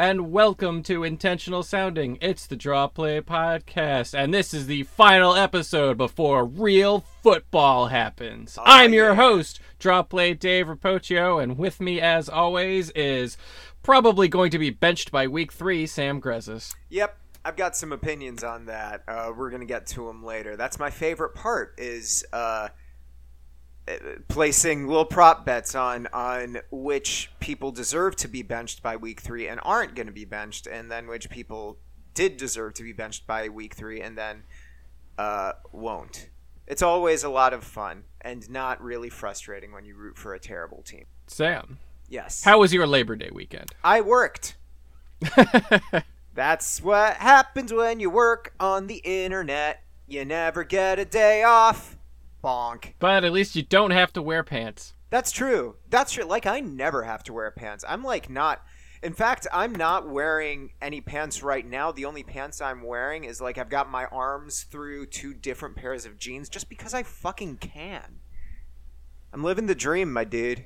and welcome to Intentional Sounding. It's the Draw Play Podcast, and this is the final episode before real football happens. I'm your host, Draw Play Dave Rapoccio, and with me, as always, is probably going to be benched by week 3, Sam Grezses. Yep, I've got some opinions on that. We're going to get to them later. That's my favorite part, is placing little prop bets on which people deserve to be benched by week 3 and aren't going to be benched, and then which people did deserve to be benched by week 3 and then won't. It's always a lot of fun and not really frustrating when you root for a terrible team. Sam. Yes. How was your Labor Day weekend? I worked. That's what happens when you work on the internet. You never get a day off. Bonk. But at least you don't have to wear pants. That's true. That's true. Like, I never have to wear pants. I'm like not. In fact, I'm not wearing any pants right now. The only pants I'm wearing is like I've got my arms through 2 different pairs of jeans just because I fucking can. I'm living the dream, my dude.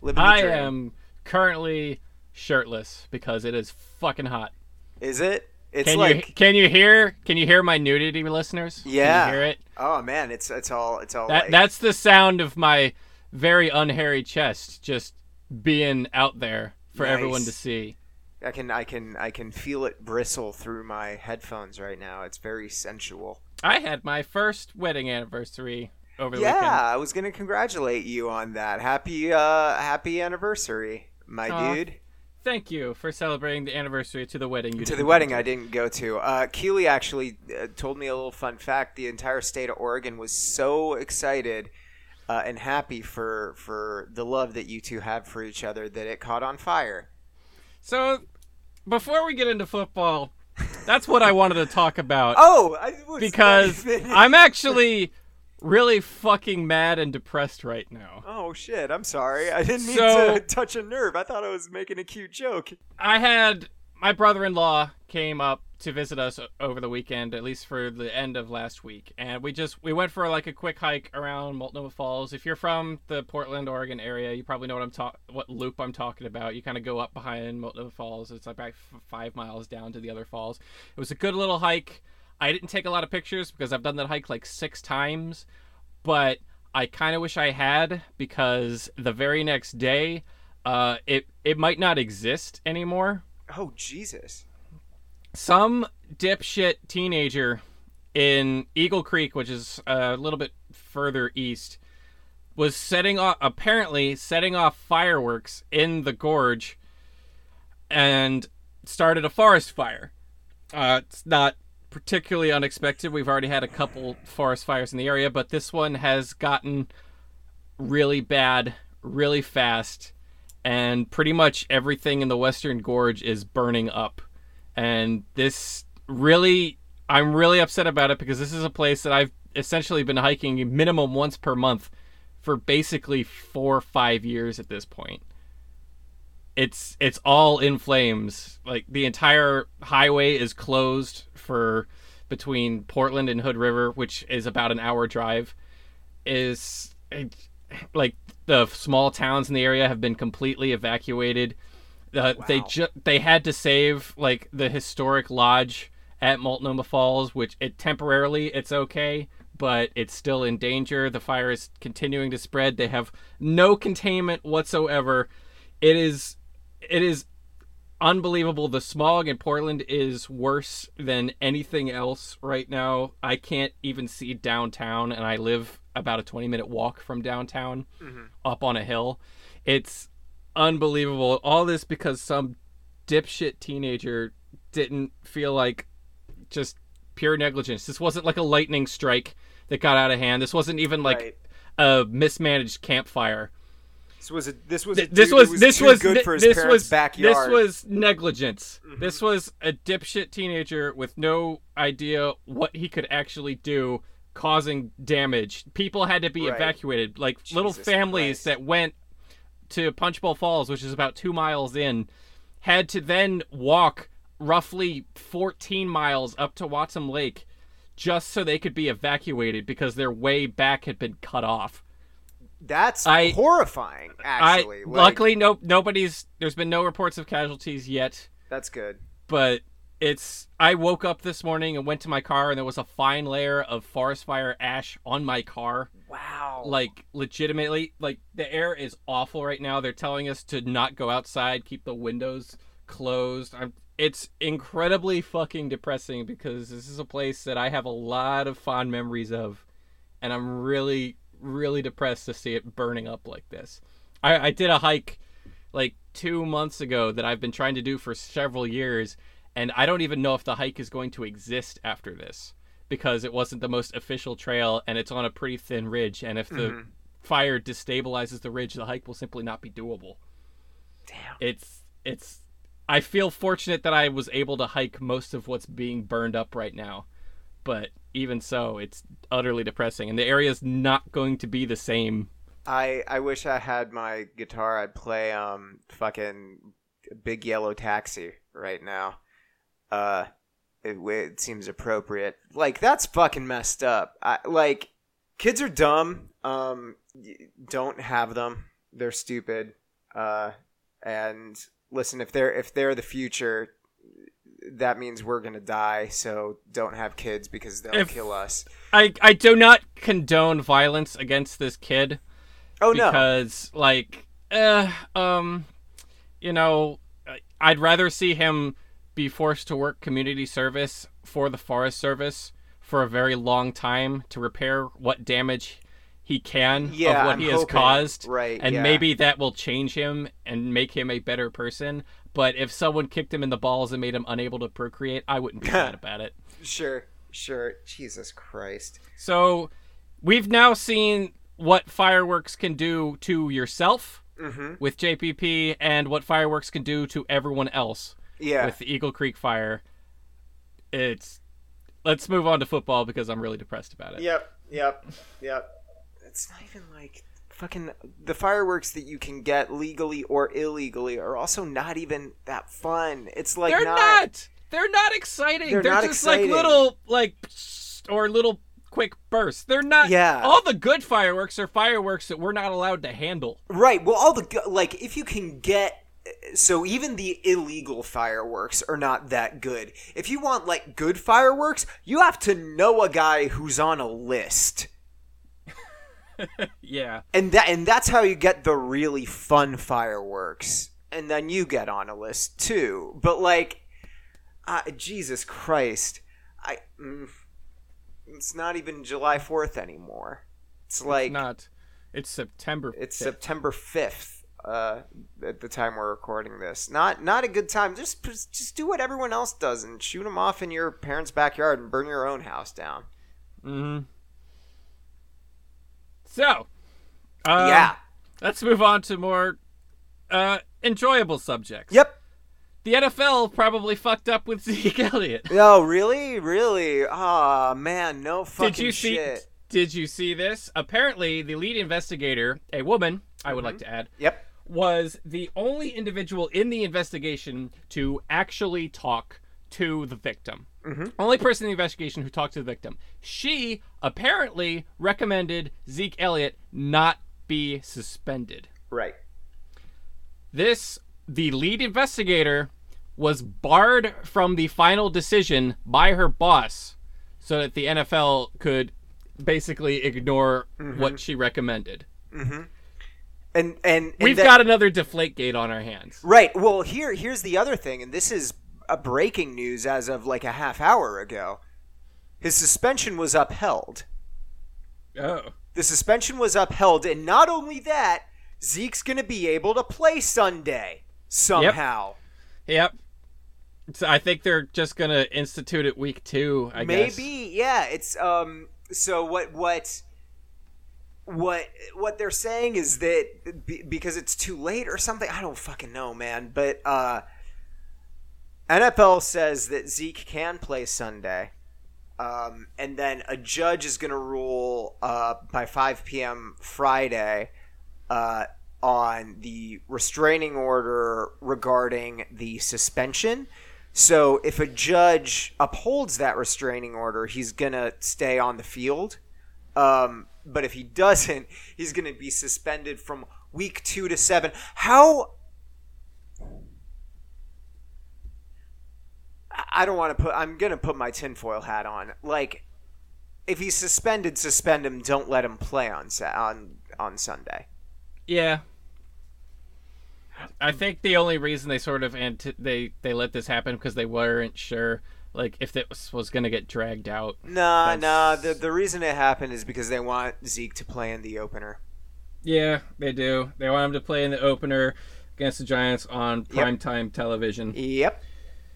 Living the dream. I am currently shirtless because it is fucking hot. Is it? It's can you hear my nudity, listeners? Yeah. Can you hear it? Oh man, it's all that, that's the sound of my very unhairy chest just being out there for everyone to see. I can feel it bristle through my headphones right now. It's very sensual. I had my first wedding anniversary over the weekend. Yeah, I was going to congratulate you on that. Happy anniversary, my dude. Thank you for celebrating the anniversary to the wedding. I didn't go to. Keely actually told me a little fun fact. The entire state of Oregon was so excited and happy for the love that you two have for each other that it caught on fire. So before we get into football, that's what I wanted to talk about. Because I'm actually really fucking mad and depressed right now. Oh shit, I'm sorry. I didn't mean to touch a nerve. I thought I was making a cute joke. I had my brother-in-law came up to visit us over the weekend, at least for the end of last week. And we went for like a quick hike around Multnomah Falls. If you're from the Portland, Oregon area, you probably know what loop I'm talking about. You kind of go up behind Multnomah Falls. It's like about 5 miles down to the other falls. It was a good little hike. I didn't take a lot of pictures because I've done that hike like 6 times, but I kind of wish I had, because the very next day, it might not exist anymore. Oh, Jesus. Some dipshit teenager in Eagle Creek, which is a little bit further east, was setting off fireworks in the gorge and started a forest fire. It's not particularly unexpected. We've already had a couple forest fires in the area, but this one has gotten really bad really fast, and pretty much everything in the Western Gorge is burning up. And this really, I'm really upset about it, because this is a place that I've essentially been hiking minimum once per month for basically 4 or 5 years at this point. It's all in flames. Like, the entire highway is closed for between Portland and Hood River, which is about an hour drive. Is like the small towns in the area have been completely evacuated. Wow. They had to save like the historic lodge at Multnomah Falls, which it temporarily it's okay, but it's still in danger. The fire is continuing to spread. They have no containment whatsoever. It is unbelievable. The smog in Portland is worse than anything else right now. I can't even see downtown, and I live about a 20-minute walk from downtown, up on a hill. It's unbelievable. All this because some dipshit teenager didn't feel like just pure negligence. This wasn't like a lightning strike that got out of hand. This wasn't even like a mismanaged campfire. This was negligence. Mm-hmm. This was a dipshit teenager with no idea what he could actually do, causing damage. People had to be evacuated. Like, Jesus little families Christ. That went to Punchbowl Falls, which is about 2 miles in, had to then walk roughly 14 miles up to Watson Lake just so they could be evacuated because their way back had been cut off. That's horrifying, actually. Luckily, there's been no reports of casualties yet. That's good. But it's, I woke up this morning and went to my car, and there was a fine layer of forest fire ash on my car. Wow. Like, legitimately, like, the air is awful right now. They're telling us to not go outside, keep the windows closed. It's incredibly fucking depressing because this is a place that I have a lot of fond memories of, and I'm really, really depressed to see it burning up like this. I did a hike like 2 months ago that I've been trying to do for several years, and I don't even know if the hike is going to exist after this because it wasn't the most official trail and it's on a pretty thin ridge. And if the fire destabilizes the ridge, the hike will simply not be doable. Damn. It's, I feel fortunate that I was able to hike most of what's being burned up right now, but even so, it's utterly depressing and the area's not going to be the same. I wish I had my guitar. I'd play, fucking Big Yellow Taxi right now. It seems appropriate. Like, that's fucking messed up. Like, kids are dumb. Don't have them. They're stupid. And listen, if they're the future, that means we're gonna die. So don't have kids because they'll kill us. I do not condone violence against this kid. Oh no! Because like, you know, I'd rather see him be forced to work community service for the Forest Service for a very long time to repair what damage he can of what I'm hoping has caused. Right, and maybe that will change him and make him a better person. But if someone kicked him in the balls and made him unable to procreate, I wouldn't be mad about it. Sure. Jesus Christ. So we've now seen what fireworks can do to yourself with JPP and what fireworks can do to everyone else. Yeah. With the Eagle Creek fire. Let's move on to football because I'm really depressed about it. Yep. It's not even like fucking the fireworks that you can get legally or illegally are also not even that fun. It's like they're not exciting. They're just exciting. Like little like or little quick bursts. They're not all the good fireworks are fireworks that we're not allowed to handle. Right. Well, all the like if you can get so even the illegal fireworks are not that good. If you want, like, good fireworks, you have to know a guy who's on a list. Yeah. And that's how you get the really fun fireworks. And then you get on a list, too. But, like, Jesus Christ. It's not even July 4th anymore. It's like... It's not. It's September 5th. It's September 5th. At the time we're recording this, not a good time. Just do what everyone else does and shoot them off in your parents' backyard and burn your own house down. Mm-hmm. So, let's move on to more enjoyable subjects. Yep. The NFL probably fucked up with Zeke Elliott. Oh, really? Really? Oh, man, no fucking shit. Did you see this? Apparently, the lead investigator, a woman, I would like to add. Yep. Was the only individual in the investigation to actually talk to the victim. Mm-hmm. Only person in the investigation who talked to the victim. She apparently recommended Zeke Elliott not be suspended. Right. The lead investigator was barred from the final decision by her boss so that the NFL could basically ignore what she recommended. Mm-hmm. And we've got another Deflategate on our hands. Right. Well, here's the other thing, and this is a breaking news as of like a half hour ago. His suspension was upheld. Oh. The suspension was upheld, and not only that, Zeke's going to be able to play Sunday somehow. Yep. So I think they're just going to institute it week 2, I guess. Maybe, yeah. It's so what they're saying is that because it's too late or something, I don't fucking know, man, but NFL says that Zeke can play Sunday, and then a judge is going to rule by 5 p.m. Friday on the restraining order regarding the suspension. So if a judge upholds that restraining order, he's going to stay on the field. But if he doesn't, he's going to be suspended from week 2 to 7. How I don't want to put – I'm going to put my tinfoil hat on. Like, if he's suspended, suspend him. Don't let him play on Sunday. Yeah. I think the only reason they sort of they let this happen because they weren't sure – like, if it was going to get dragged out. The reason it happened is because they want Zeke to play in the opener. Yeah, they do. They want him to play in the opener against the Giants on primetime television. Yep.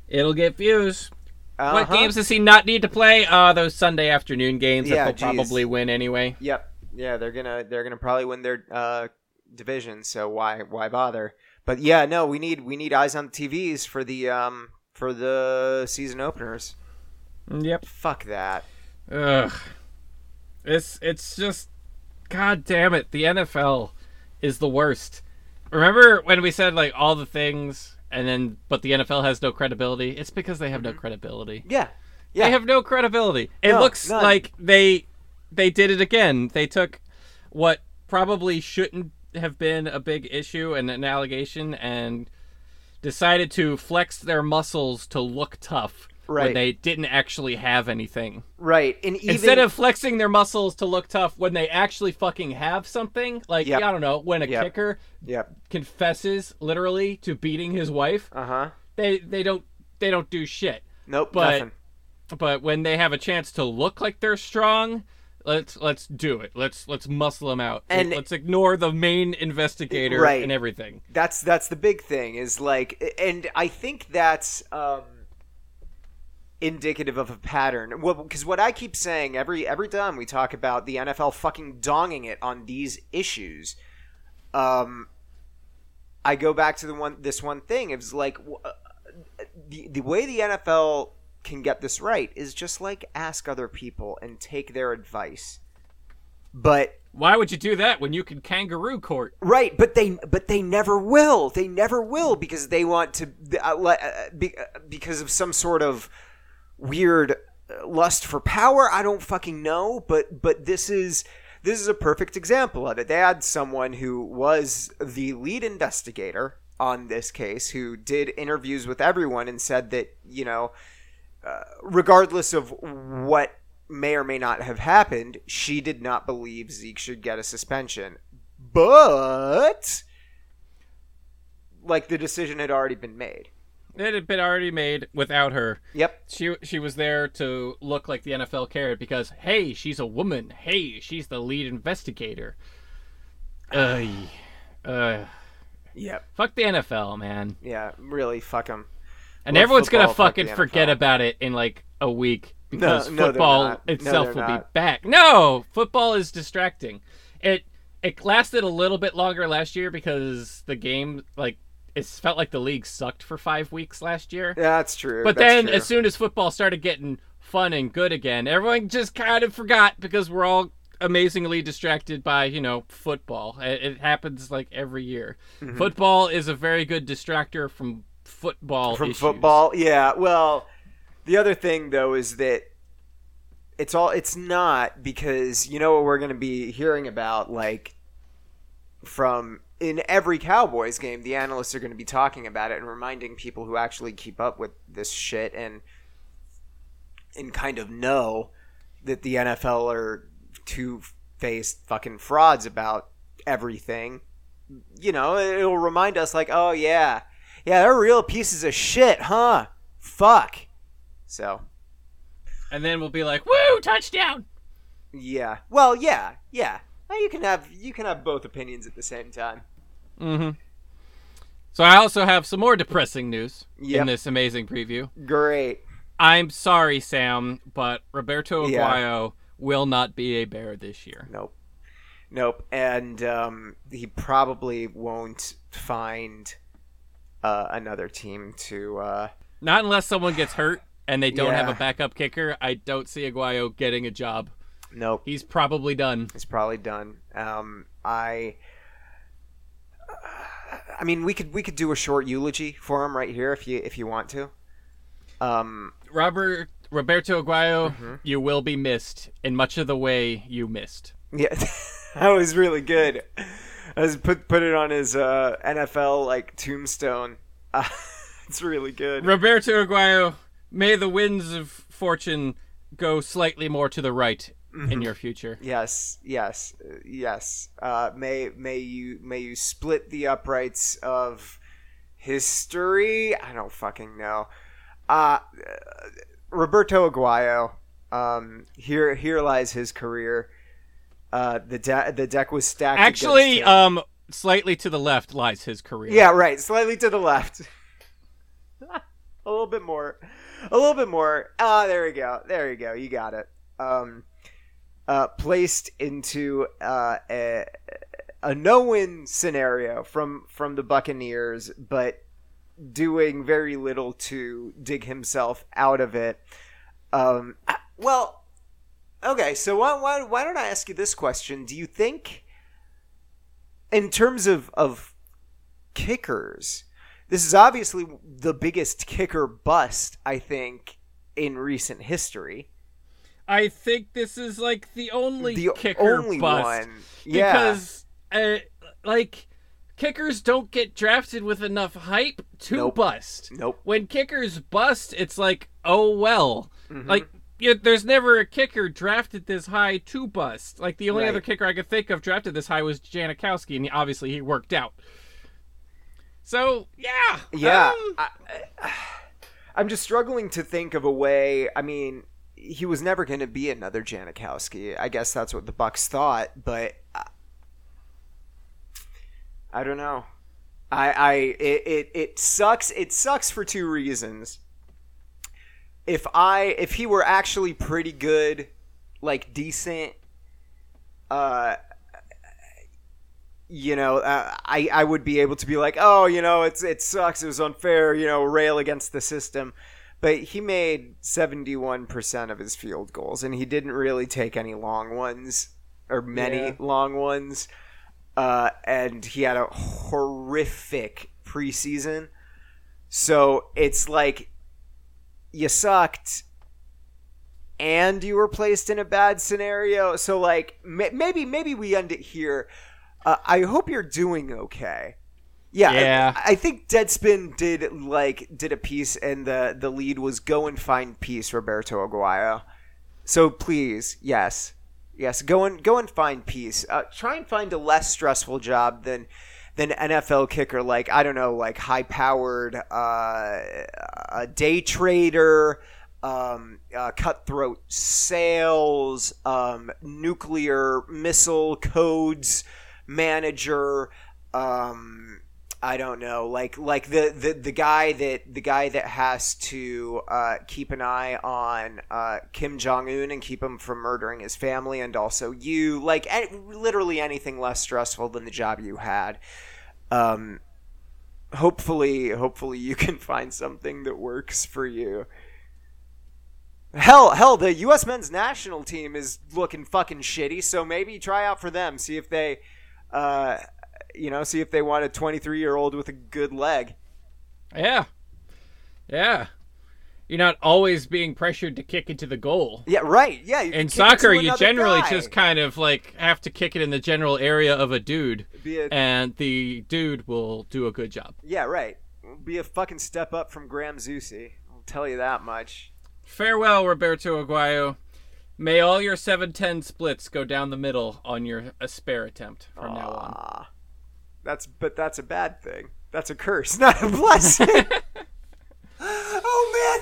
It'll get views. Uh-huh. What games does he not need to play? Those Sunday afternoon games that they'll probably win anyway. Yep. Yeah, they're gonna probably win their division, so why bother? But yeah, no, we need eyes on the TVs for the for the season openers. Yep. Fuck that. Ugh. It's just, god damn it, the NFL is the worst. Remember when we said like all the things but the NFL has no credibility? It's because they have no credibility. Yeah. Yeah. They have no credibility. It looks like they did it again. They took what probably shouldn't have been a big issue and an allegation and decided to flex their muscles to look tough when they didn't actually have anything. Right. And instead of flexing their muscles to look tough when they actually fucking have something, like, I don't know, when a kicker confesses literally to beating his wife, they don't do shit. Nope, nothing. But when they have a chance to look like they're strong... Let's do it. Let's muscle him out. And let's ignore the main investigator and everything. That's the big thing is like, and I think that's indicative of a pattern. Well, because what I keep saying every time we talk about the NFL fucking donging it on these issues, I go back to this one thing. It's like the way the NFL can get this right is just like ask other people and take their advice. But why would you do that when you can kangaroo court? Right, but they never will. They never will because they want to because of some sort of weird lust for power. I don't fucking know, but this is a perfect example of it. They had someone who was the lead investigator on this case who did interviews with everyone and said that, you know, regardless of what may or may not have happened, she did not believe Zeke should get a suspension. But, like, the decision had already been made. It had been already made without her. Yep. She was there to look like the NFL cared because, hey, she's a woman. Hey, she's the lead investigator. Yep. Fuck the NFL, man. Yeah, really, fuck them. And well, everyone's going to fucking forget about it in like a week because football itself will be back. No, football is distracting. It lasted a little bit longer last year because the game, like, it felt like the league sucked for 5 weeks last year. Yeah, that's true. But then as soon as football started getting fun and good again, everyone just kind of forgot because we're all amazingly distracted by, you know, football. It happens like every year. Mm-hmm. Football is a very good distractor from football. Yeah, well, the other thing though is that it's not, because you know what we're going to be hearing about, like, from in every Cowboys game the analysts are going to be talking about it and reminding people who actually keep up with this shit and kind of know that the NFL are two-faced fucking frauds about everything. You know, it'll remind us like, oh yeah, yeah, they're real pieces of shit, huh? Fuck. So. And then we'll be like, woo, touchdown! Yeah. Well, yeah, yeah. You can have both opinions at the same time. Mm-hmm. So I also have some more depressing news in this amazing preview. Great. I'm sorry, Sam, but Roberto Aguayo will not be a Bear this year. Nope. And he probably won't find... another team to... Not unless someone gets hurt and they don't have a backup kicker. I don't see Aguayo getting a job. Nope. He's probably done. I mean, we could do a short eulogy for him right here if you want to. Roberto Aguayo, you will be missed in much of the way you missed. Yeah, that was really good. Put it on his NFL like tombstone. It's really good. Roberto Aguayo, May the winds of fortune go slightly more to the right in your future. Yes. May you split the uprights of history. I don't fucking know. Roberto Aguayo. Here lies his career. The deck was stacked. Actually, slightly to the left lies his career. Yeah, right. Slightly to the left. A little bit more. There we go. You got it. Placed into a no-win scenario from the Buccaneers, but doing very little to dig himself out of it. Well, okay. So why don't I ask you this question? Do you think, in terms of kickers, this is obviously the biggest kicker bust, I think, in recent history. I think this is like the only kicker bust. One. Yeah. Because kickers don't get drafted with enough hype to bust. Nope. When kickers bust, it's like, oh, well. Mm-hmm. There's never a kicker drafted this high to bust. Like, the only other kicker I could think of drafted this high was Janikowski, and obviously he worked out. So, yeah. Yeah. I'm just struggling to think of a way. I mean, he was never going to be another Janikowski. I guess that's what the Bucks thought, but I don't know. It sucks. It sucks for two reasons. If he were actually pretty good, like decent, I would be able to be like, oh, it sucks. It was unfair, rail against the system. But he made 71% of his field goals, and he didn't really take any long ones or many long ones. And he had a horrific preseason. So it's like you sucked and you were placed in a bad scenario. So maybe we end it here. I hope you're doing okay. Yeah. I think Deadspin did a piece, and the lead was go and find peace, Roberto Aguayo. So please, yes, go and find peace. Try and find a less stressful job than NFL kicker, like I don't know, like high powered a day trader, cutthroat sales, nuclear missile codes manager. I don't know, like the guy that has to keep an eye on Kim Jong-un and keep him from murdering his family, and also you, like literally anything less stressful than the job you had. Hopefully you can find something that works for you. Hell, the U.S. men's national team is looking fucking shitty, so maybe try out for them, see if they. See if they want a 23-year-old with a good leg. Yeah. You're not always being pressured to kick into the goal. Yeah, right. Yeah. In soccer, you generally just kind of have to kick it in the general area of a dude, and the dude will do a good job. Yeah, right. Be a fucking step up from Graham Zusi. I'll tell you that much. Farewell, Roberto Aguayo. May all your 7-10 splits go down the middle on your spare attempt from now on. That's a bad thing. That's a curse, not a blessing. Oh man,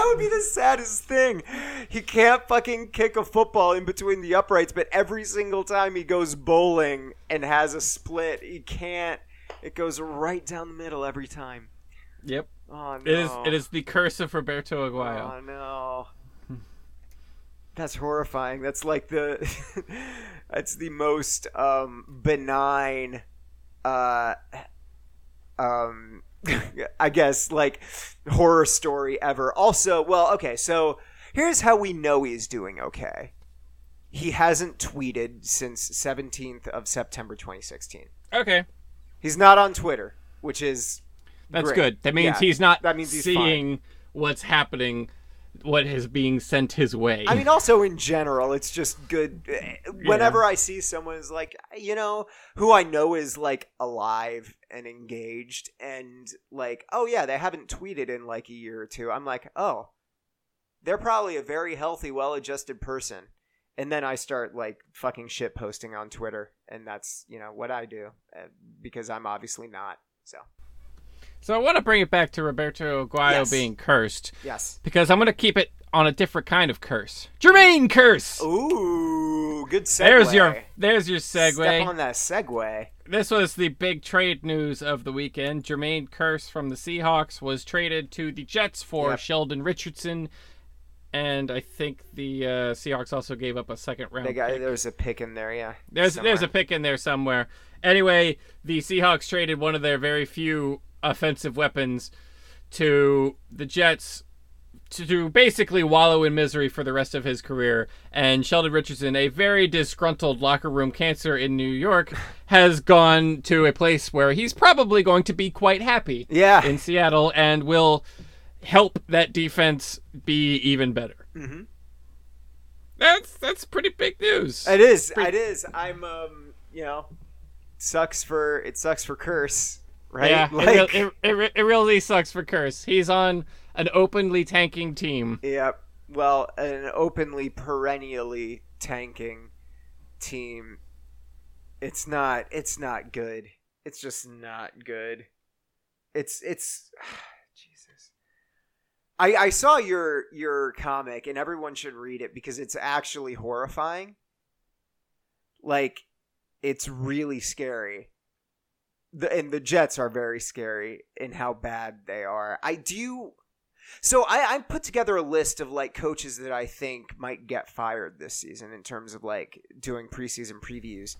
that would be the saddest thing. He can't fucking kick a football in between the uprights, but every single time he goes bowling and has a split, he can't. It goes right down the middle every time. Yep. Oh no. It is the curse of Roberto Aguayo. Oh no. That's horrifying. That's like that's the most benign. I guess horror story ever. Also, well, okay, so here's how we know he's doing okay. He hasn't tweeted since 17th of September 2016. Okay. He's not on Twitter, which is That's great. Good. That means he's not seeing fine. What's happening, what is being sent his way. I mean, also in general, it's just good. Whenever I see someone who's who I know is alive and engaged and oh yeah, they haven't tweeted in a year or two. I'm like, oh, they're probably a very healthy, well-adjusted person. And then I start like fucking shit posting on Twitter, and that's, you know, what I do, because I'm obviously not. So I want to bring it back to Roberto Aguayo being cursed. Yes. Because I'm going to keep it on a different kind of curse. Jermaine Kearse. Ooh, good segue. There's your segue. Step on that segue. This was the big trade news of the weekend. Jermaine Kearse from the Seahawks was traded to the Jets for Sheldon Richardson. And I think the Seahawks also gave up a second round pick. There's a pick in there, yeah. There's a pick in there somewhere. Anyway, the Seahawks traded one of their very few offensive weapons to the Jets to basically wallow in misery for the rest of his career. And Sheldon Richardson, a very disgruntled locker room cancer in New York, has gone to a place where he's probably going to be quite happy in Seattle and will help that defense be even better. Mm-hmm. That's pretty big news. It is. I'm you know, sucks for Kearse, right? Yeah, like, it really sucks for Kearse. He's on an openly tanking team. Yep. Yeah, well, an openly perennially tanking team. It's not good. It's just not good. It's I saw your comic, and everyone should read it because it's actually horrifying. Like, it's really scary. And the Jets are very scary in how bad they are. I put together a list of, like, coaches that I think might get fired this season in terms of, like, doing preseason previews.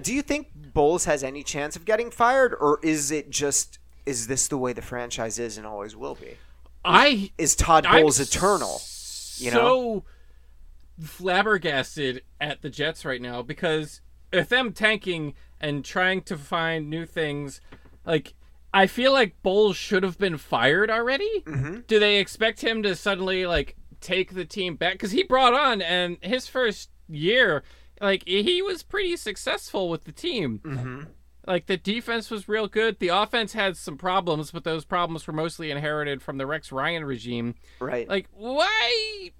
Do you think Bowles has any chance of getting fired, or is it just... Is this the way the franchise is and always will be? Is Todd Bowles eternal? You know? So flabbergasted at the Jets right now because with them tanking and trying to find new things, like, I feel like Bowles should have been fired already. Mm-hmm. Do they expect him to suddenly, like, take the team back? Because he brought on, and his first year, like, he was pretty successful with the team. Mm-hmm. Like, the defense was real good. The offense had some problems, but those problems were mostly inherited from the Rex Ryan regime. Right. Like, why,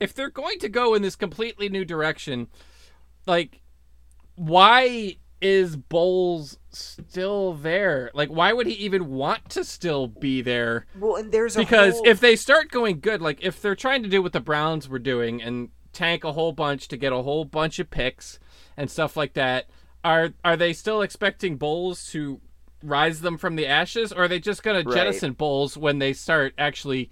if they're going to go in this completely new direction, like, why is Bowles still there? Like, why would he even want to still be there? Well, and because if they start going good, like, if they're trying to do what the Browns were doing and tank a whole bunch to get a whole bunch of picks and stuff like that, Are they still expecting Bowles to rise them from the ashes, or are they just going to jettison Bowles when they start actually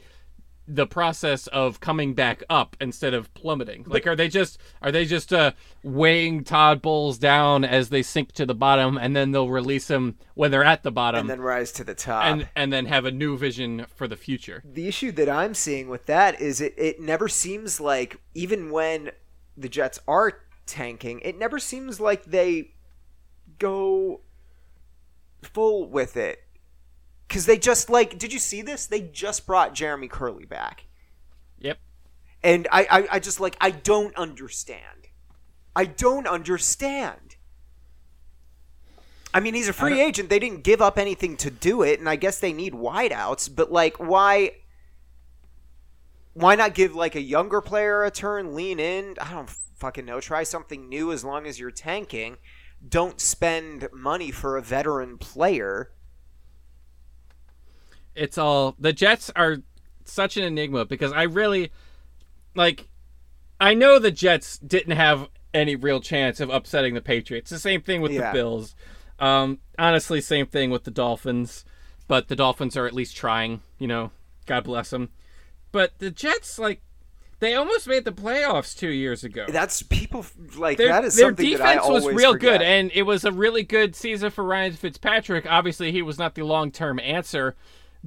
the process of coming back up instead of plummeting? Like, are they just weighing Todd Bowles down as they sink to the bottom, and then they'll release him when they're at the bottom, and then rise to the top, and then have a new vision for the future? The issue that I'm seeing with that is it never seems like, even when the Jets are tanking, it never seems like they go full with it, because they just, like, did you see this? They just brought Jeremy Curley back. Yep. And I just, like, I don't understand. I mean, he's a free agent. They didn't give up anything to do it, and I guess they need wideouts, but, like, why not give, like, a younger player a turn, lean in? I don't fucking know. Try something new as long as you're tanking. Don't spend money for a veteran player. It's all... The Jets are such an enigma because I really... Like, I know the Jets didn't have any real chance of upsetting the Patriots. The same thing with the Bills. Honestly, same thing with the Dolphins. But the Dolphins are at least trying, you know. God bless them. But the Jets, like... They almost made the playoffs 2 years ago. That's people like that is something that I always forget. Their defense was real good, and it was a really good season for Ryan Fitzpatrick. Obviously, he was not the long-term answer,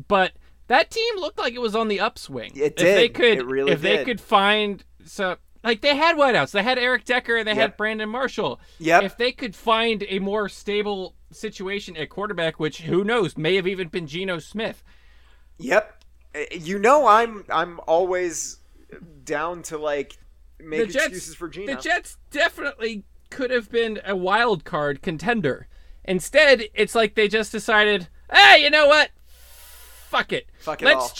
but that team looked like it was on the upswing. It did. If they could find some, like, they had wideouts. They had Eric Decker and they had Brandon Marshall. Yep. If they could find a more stable situation at quarterback, which who knows may have even been Geno Smith. Yep. You know, I'm always down to, like, make excuses for Geno. The Jets definitely could have been a wild card contender. Instead, it's like they just decided, hey, you know what? fuck it. Fuck it. Let's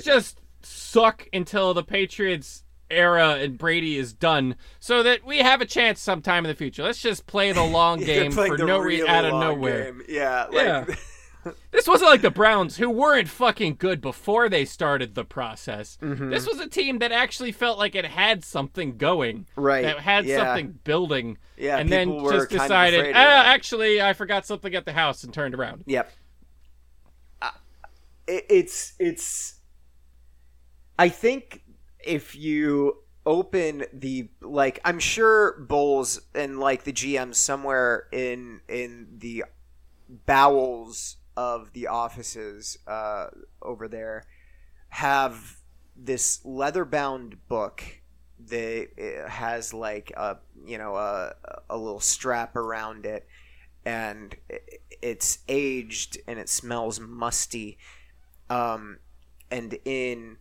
just suck until the Patriots era and Brady is done, so that we have a chance sometime in the future. Let's just play the long game for no reason out of nowhere. Game. Yeah. This wasn't like the Browns, who weren't fucking good before they started the process. Mm-hmm. This was a team that actually felt like it had something going. Right. That had something building. Yeah, and then just decided, actually, I forgot something at the house and turned around. Yep. I think if you open the, like, I'm sure Bowles and, like, the GM somewhere in the bowels of the offices over there have this leather-bound book that has like a little strap around it, and it's aged and it smells musty, and in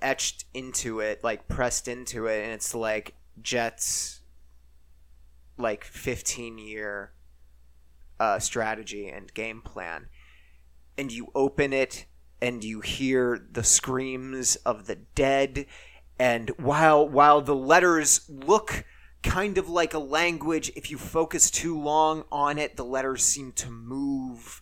etched into it, like pressed into it, and it's like Jets, like 15-year strategy and game plan. And you open it and you hear the screams of the dead, and while the letters look kind of like a language, if you focus too long on it, the letters seem to move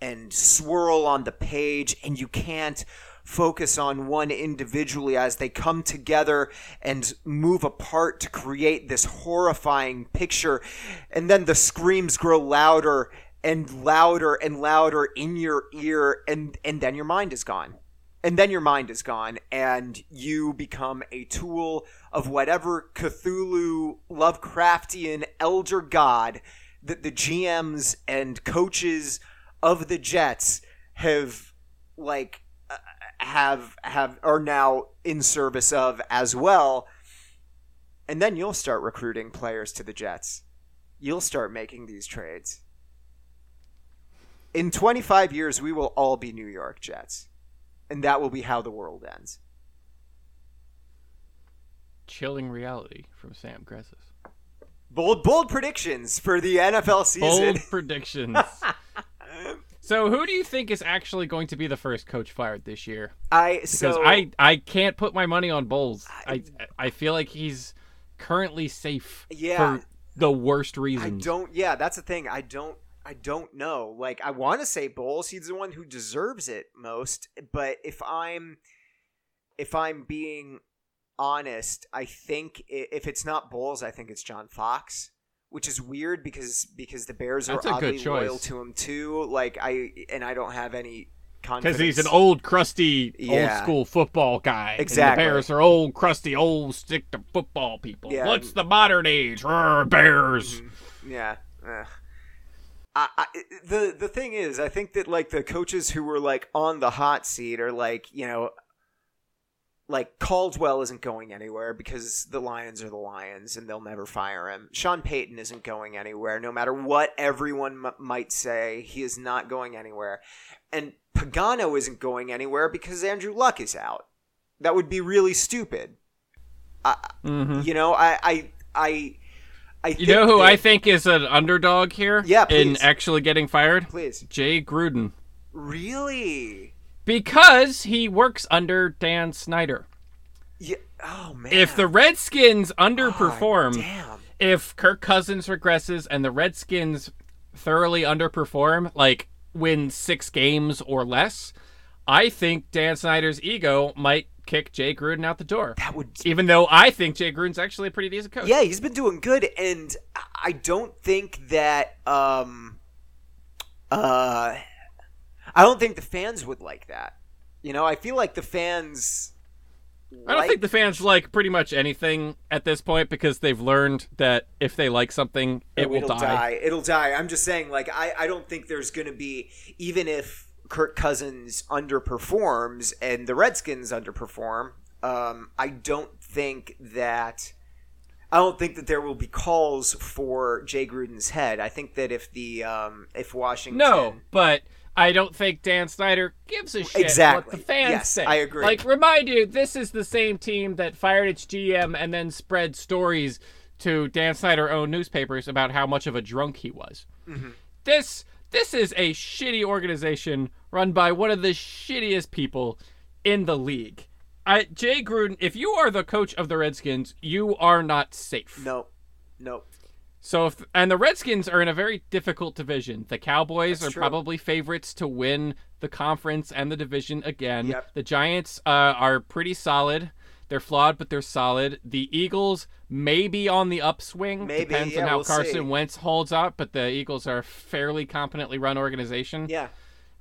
and swirl on the page, and you can't focus on one individually as they come together and move apart to create this horrifying picture. And then the screams grow louder and louder and louder in your ear, and then your mind is gone. And then your mind is gone, and you become a tool of whatever Cthulhu, Lovecraftian elder god that the GMs and coaches of the Jets are now in service of as well. And then you'll start recruiting players to the Jets. You'll start making these trades. In 25 years, we will all be New York Jets. And that will be how the world ends. Chilling reality from Sam Grezses. Bold predictions for the NFL season. Bold predictions. So who do you think is actually going to be the first coach fired this year? Because I can't put my money on Bowles. I feel like he's currently safe for the worst reasons. That's the thing. I don't know. Like, I want to say Bowles, he's the one who deserves it most, but if I'm being honest, I think if it's not Bowles, I think it's John Fox, which is weird because the Bears are oddly loyal to him too. Like, I don't have any confidence. Because he's an old, crusty, old school football guy. Exactly. And the Bears are old, crusty, old stick to football people. Yeah. What's the modern age? Rrr, Bears. Mm-hmm. Yeah. The thing is, I think that, like, the coaches who were, like, on the hot seat are, like, like, Caldwell isn't going anywhere because the Lions are the Lions and they'll never fire him. Sean Payton isn't going anywhere. No matter what everyone might say, he is not going anywhere. And Pagano isn't going anywhere because Andrew Luck is out. That would be really stupid. You know who I think is an underdog here in actually getting fired? Please. Jay Gruden. Really? Because he works under Dan Snyder. Yeah. Oh, man. If the Redskins underperform, if Kirk Cousins regresses and the Redskins thoroughly underperform, like win 6 games or less, I think Dan Snyder's ego might kick Jay Gruden out the door. Even though I think Jay Gruden's actually a pretty decent coach. Yeah, he's been doing good, and I don't think that I don't think the fans would like that. I feel like the fans think the fans like pretty much anything at this point, because they've learned that if they like something, it'll die. It'll die. I'm just saying, like, I don't think there's going to be, even if Kirk Cousins underperforms and the Redskins underperform, I don't think that there will be calls for Jay Gruden's head. I think that if Washington, no, but I don't think Dan Snyder gives a shit what the fans say. I agree. Like, remind you, this is the same team that fired its GM and then spread stories to Dan Snyder-owned newspapers about how much of a drunk he was. Mm-hmm. This This is a shitty organization run by one of the shittiest people in the league. Jay Gruden, if you are the coach of the Redskins, you are not safe. No. So, and the Redskins are in a very difficult division. The Cowboys are probably favorites to win the conference and the division again. Yep. The Giants are pretty solid. They're flawed, but they're solid. The Eagles may be on the upswing. Maybe. Depends on how Carson Wentz holds up, but the Eagles are a fairly competently run organization. Yeah.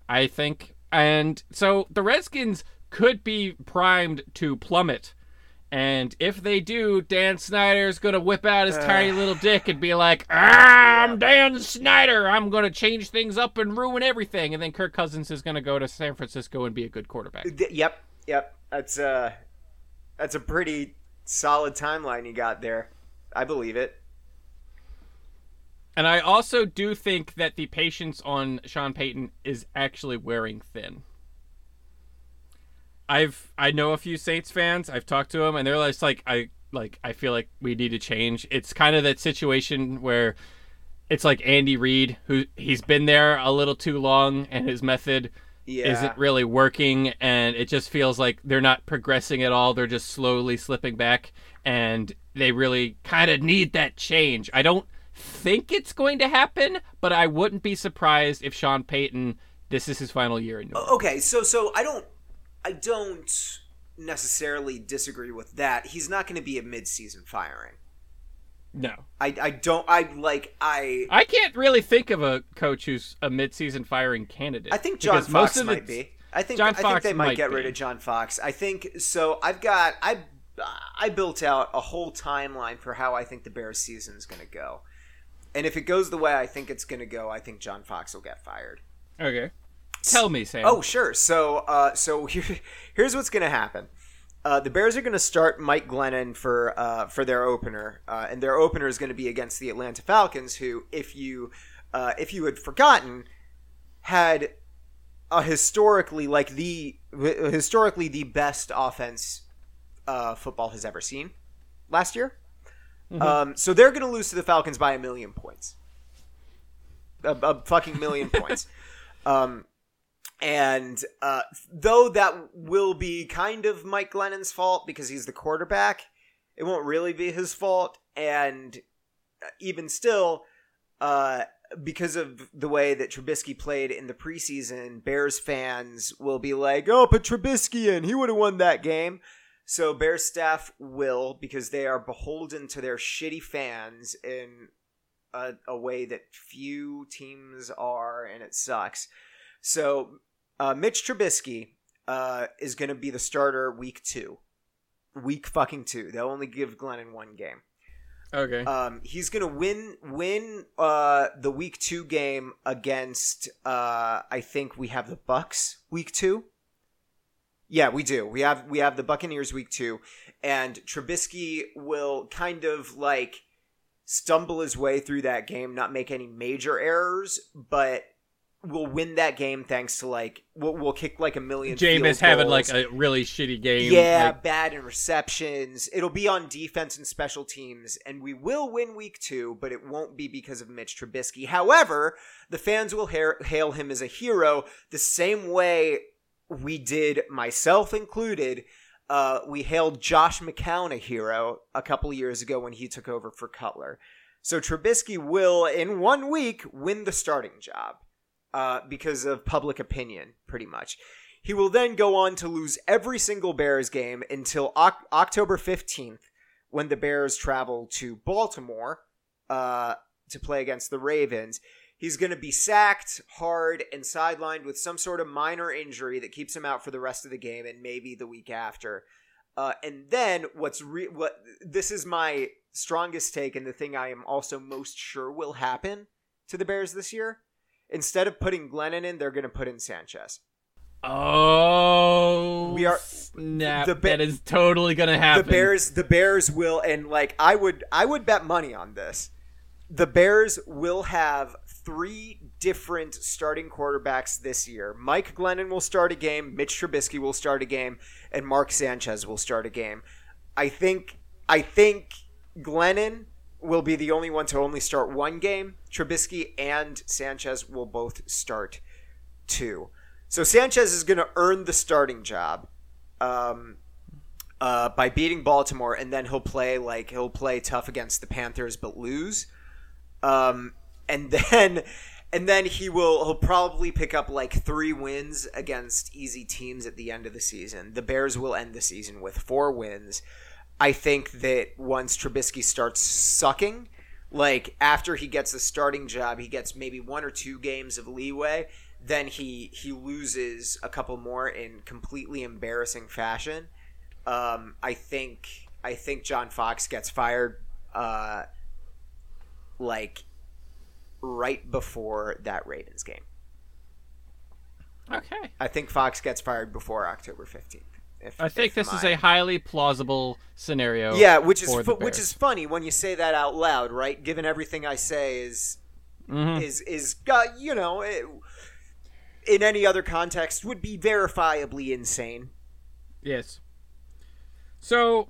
I think. And so the Redskins could be primed to plummet. And if they do, Dan Snyder's going to whip out his tiny little dick and be like, I'm Dan Snyder. I'm going to change things up and ruin everything. And then Kirk Cousins is going to go to San Francisco and be a good quarterback. Yep. That's a pretty solid timeline you got there. I believe it. And I also do think that the patience on Sean Payton is actually wearing thin. I know a few Saints fans. I've talked to them, and they're like, I feel like we need to change. It's kind of that situation where it's like Andy Reid, who he's been there a little too long, and his method isn't really working, and it just feels like they're not progressing at all. They're just slowly slipping back, and they really kind of need that change. I don't think it's going to happen, but I wouldn't be surprised if Sean Payton, this is his final year in New York. Okay, so I don't necessarily disagree with that. He's not going to be a mid-season firing. No. I can't really think of a coach who's a mid-season firing candidate. I think John Fox might be. I think they might get rid of John Fox. I think so. I built out a whole timeline for how I think the Bears season is going to go. And if it goes the way I think it's going to go, I think John Fox will get fired. Okay. Tell me, Sam. Oh, sure. So here's what's going to happen. The Bears are going to start Mike Glennon for their opener, and their opener is going to be against the Atlanta Falcons, who, if you had forgotten, had a historically the best offense football has ever seen last year. Mm-hmm. So they're going to lose to the Falcons by 1,000,000 points, a fucking 1,000,000 points. And though that will be kind of Mike Glennon's fault because he's the quarterback, it won't really be his fault. And even still, because of the way that Trubisky played in the preseason, Bears fans will be like, oh, put Trubisky in. He would have won that game. So Bears staff will, because they are beholden to their shitty fans in a way that few teams are, and it sucks. So Mitch Trubisky is going to be the starter week fucking two. They'll only give Glennon one game. Okay. He's going to win the week two game against. I think we have the Bucs week two. Yeah, we do. We have the Buccaneers week two, and Trubisky will kind of like stumble his way through that game, not make any major errors, but. We'll win that game thanks to like we'll kick like 1,000,000. Jameis having like a really shitty game. Yeah, like, bad interceptions. It'll be on defense and special teams, and we will win week two, but it won't be because of Mitch Trubisky. However, the fans will hail him as a hero the same way we did, myself included. We hailed Josh McCown a hero a couple of years ago when he took over for Cutler. So Trubisky will, in 1 week, win the starting job. Because of public opinion, pretty much. He will then go on to lose every single Bears game until October 15th, when the Bears travel to Baltimore to play against the Ravens. He's going to be sacked hard and sidelined with some sort of minor injury that keeps him out for the rest of the game and maybe the week after. And then this is my strongest take and the thing I am also most sure will happen to the Bears this year. Instead of putting Glennon in, they're going to put in Sanchez. Oh, we are snap! That is totally going to happen. The Bears will, and like I would bet money on this. The Bears will have three different starting quarterbacks this year. Mike Glennon will start a game, Mitch Trubisky will start a game, and Mark Sanchez will start a game. I think Glennon will be the only one to only start one game. Trubisky and Sanchez will both start two. So Sanchez is going to earn the starting job by beating Baltimore, and then he'll play tough against the Panthers but lose. And then he'll probably pick up like 3 wins against easy teams at the end of the season. The Bears will end the season with 4 wins. I think that once Trubisky starts sucking, like after he gets the starting job, he gets maybe 1 or 2 games of leeway. Then he loses a couple more in completely embarrassing fashion. I think John Fox gets fired right before that Ravens game. Okay. I think Fox gets fired before October 15th. I think this is a highly plausible scenario. Yeah, which is funny when you say that out loud, right? Given everything I say is in any other context would be verifiably insane. Yes. So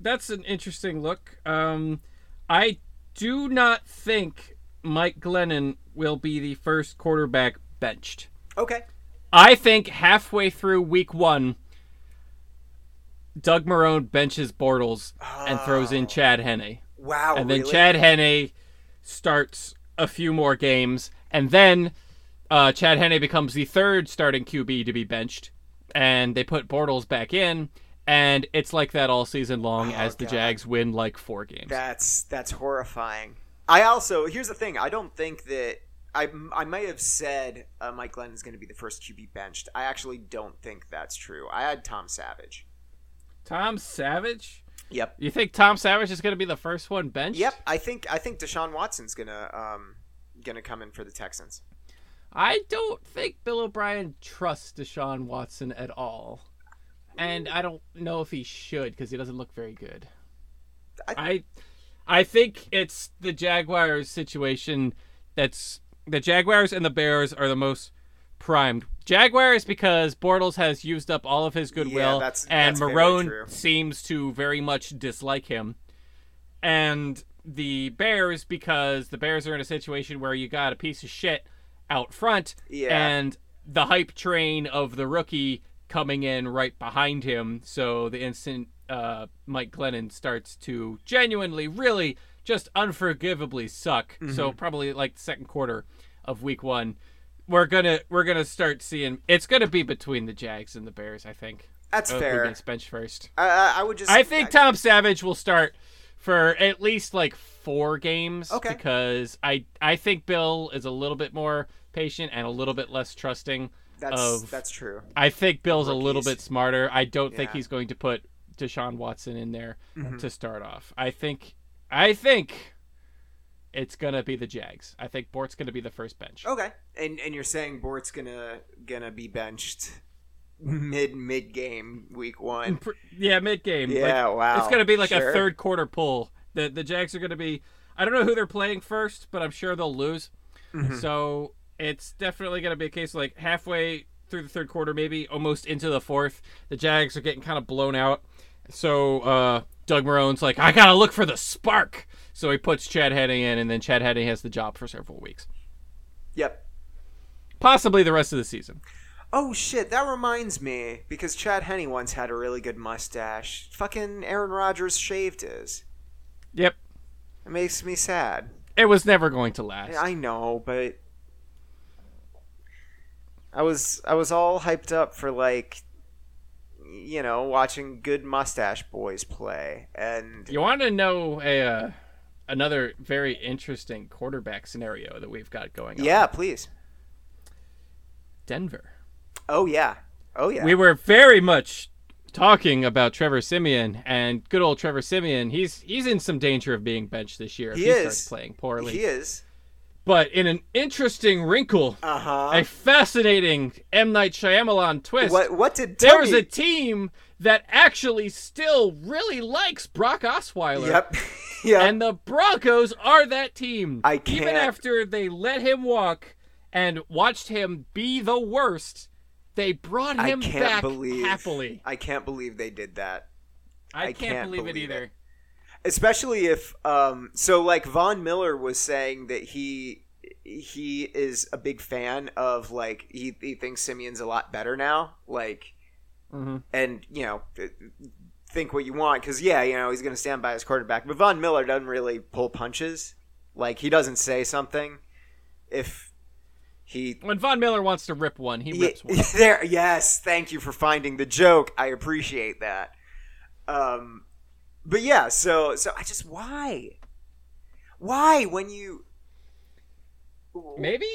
that's an interesting look. I do not think Mike Glennon will be the first quarterback benched. Okay. I think halfway through week 1, Doug Marrone benches Bortles and throws in Chad Henne. Wow. And then really? Chad Henne starts a few more games, and then Chad Henne becomes the third starting QB to be benched, and they put Bortles back in, and it's like that all season long the Jags win like 4 games. That's horrifying. I also, here's the thing, I don't think that, I might have said Mike Glennon is going to be the first QB benched. I actually don't think that's true. I had Tom Savage. Tom Savage? Yep. You think Tom Savage is going to be the first one benched? Yep. I think Deshaun Watson's going to come in for the Texans. I don't think Bill O'Brien trusts Deshaun Watson at all. And I don't know if he should because he doesn't look very good. I think it's the Jaguars situation that's – the Jaguars and the Bears are the most primed. Jaguars because Bortles has used up all of his goodwill, and Marrone seems to very much dislike him. And the Bears because the Bears are in a situation where you got a piece of shit out front, and the hype train of the rookie coming in right behind him. So the instant Mike Glennon starts to genuinely, really just unforgivably suck. Mm-hmm. So probably like the second quarter of week 1, we're gonna start seeing. It's gonna be between the Jags and the Bears, I think. That's fair. Who gets benched first? I think Tom Savage will start for at least like 4 games, okay, because I think Bill is a little bit more patient and a little bit less trusting. That's true. I think Bill's a little bit smarter. I don't think he's going to put Deshaun Watson in there to start off. I think it's gonna be the Jags. I think Bort's gonna be the first bench. Okay, and you're saying Bort's gonna be benched mid game week 1. Yeah, mid game. Yeah, like, wow. It's gonna be like a third quarter pull. The Jags are gonna be. I don't know who they're playing first, but I'm sure they'll lose. Mm-hmm. So it's definitely gonna be a case like halfway through the third quarter, maybe almost into the fourth. The Jags are getting kind of blown out. So Doug Marrone's like, I gotta look for the spark. So he puts Chad Henne in, and then Chad Henne has the job for several weeks. Yep. Possibly the rest of the season. Oh, shit. That reminds me, because Chad Henne once had a really good mustache. Fucking Aaron Rodgers shaved his. Yep. It makes me sad. It was never going to last. I know, but I was all hyped up for, like, you know, watching good mustache boys play. And you want to know another very interesting quarterback scenario that we've got going on? Yeah, please. Denver. Oh yeah. We were very much talking about Trevor Siemian, and good old Trevor Siemian. He's in some danger of being benched this year if he starts playing poorly. He is. But in an interesting wrinkle, a fascinating M. Night Shyamalan twist. What did Timmy... There was a team that actually still really likes Brock Osweiler. Yep. And the Broncos are that team. I can't. Even after they let him walk and watched him be the worst, they brought him back happily. I can't believe they did that. I can't believe it either. Especially if so like Von Miller was saying that he is a big fan of, like, he thinks Simeon's a lot better now, like, mm-hmm. and, you know, think what you want, because, yeah, you know, he's going to stand by his quarterback. But Von Miller doesn't really pull punches. Like, he doesn't say something if he... When Von Miller wants to rip one, he rips one. There, yes, thank you for finding the joke. I appreciate that. But, yeah, so I just... Why? Why when you... Maybe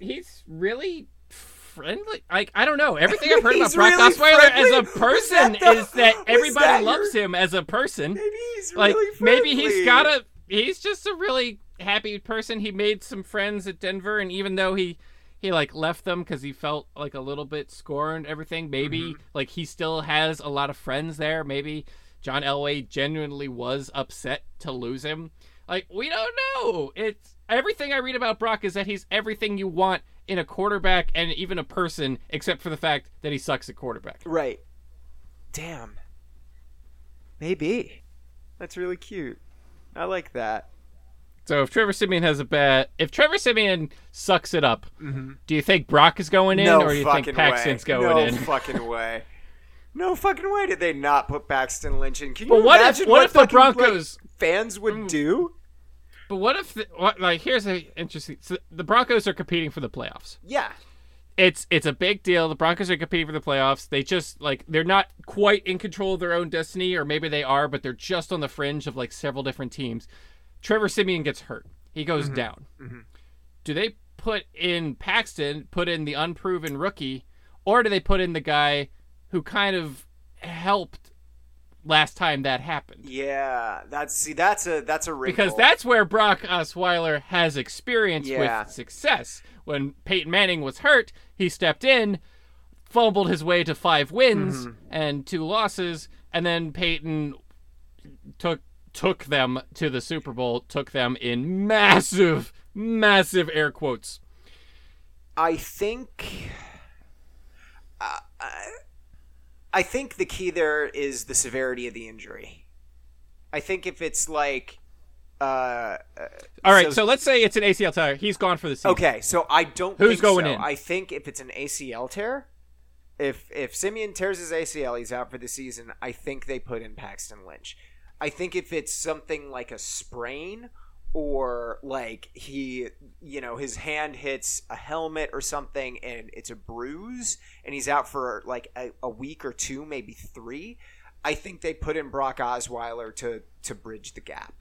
he's really friendly. Like, I don't know. Everything I've heard about Brock Osweiler as a person is that everybody loves him as a person. Maybe he's really friendly. Maybe he's just a really happy person. He made some friends at Denver, and even though he like left them because he felt like a little bit scorned, everything. Maybe mm-hmm. like he still has a lot of friends there. Maybe John Elway genuinely was upset to lose him. Like, we don't know. It's everything I read about Brock is that he's everything you want in a quarterback and even a person, except for the fact that he sucks at quarterback. Right. Damn. Maybe. That's really cute. I like that. So if Trevor Siemian sucks it up, mm-hmm. do you think Brock is going in, or do you think Paxton's going in? No fucking way. No fucking way did they not put Paxton Lynch in. Can you imagine what the Broncos fans would do? But what if, here's an interesting, so the Broncos are competing for the playoffs. Yeah. It's a big deal. The Broncos are competing for the playoffs. They just, like, they're not quite in control of their own destiny, or maybe they are, but they're just on the fringe of, like, several different teams. Trevor Siemian gets hurt. He goes mm-hmm. down. Mm-hmm. Do they put in Paxton, put in the unproven rookie, or do they put in the guy who kind of helped last time that happened? Yeah, that's a wrinkle. Because that's where Brock Osweiler has experience with success. When Peyton Manning was hurt, he stepped in, fumbled his way to 5 wins mm-hmm. and 2 losses, and then Peyton took them to the Super Bowl, took them in massive, massive air quotes. I think the key there is the severity of the injury. I think if it's like... all right, so let's say it's an ACL tear. He's gone for the season. Okay, so I don't Who's going so. In? I think if it's an ACL tear, if Simeon tears his ACL, he's out for the season, I think they put in Paxton Lynch. I think if it's something like a sprain or like his hand hits a helmet or something and it's a bruise and he's out for like a week or 2, maybe 3, I think they put in Brock Osweiler to bridge the gap,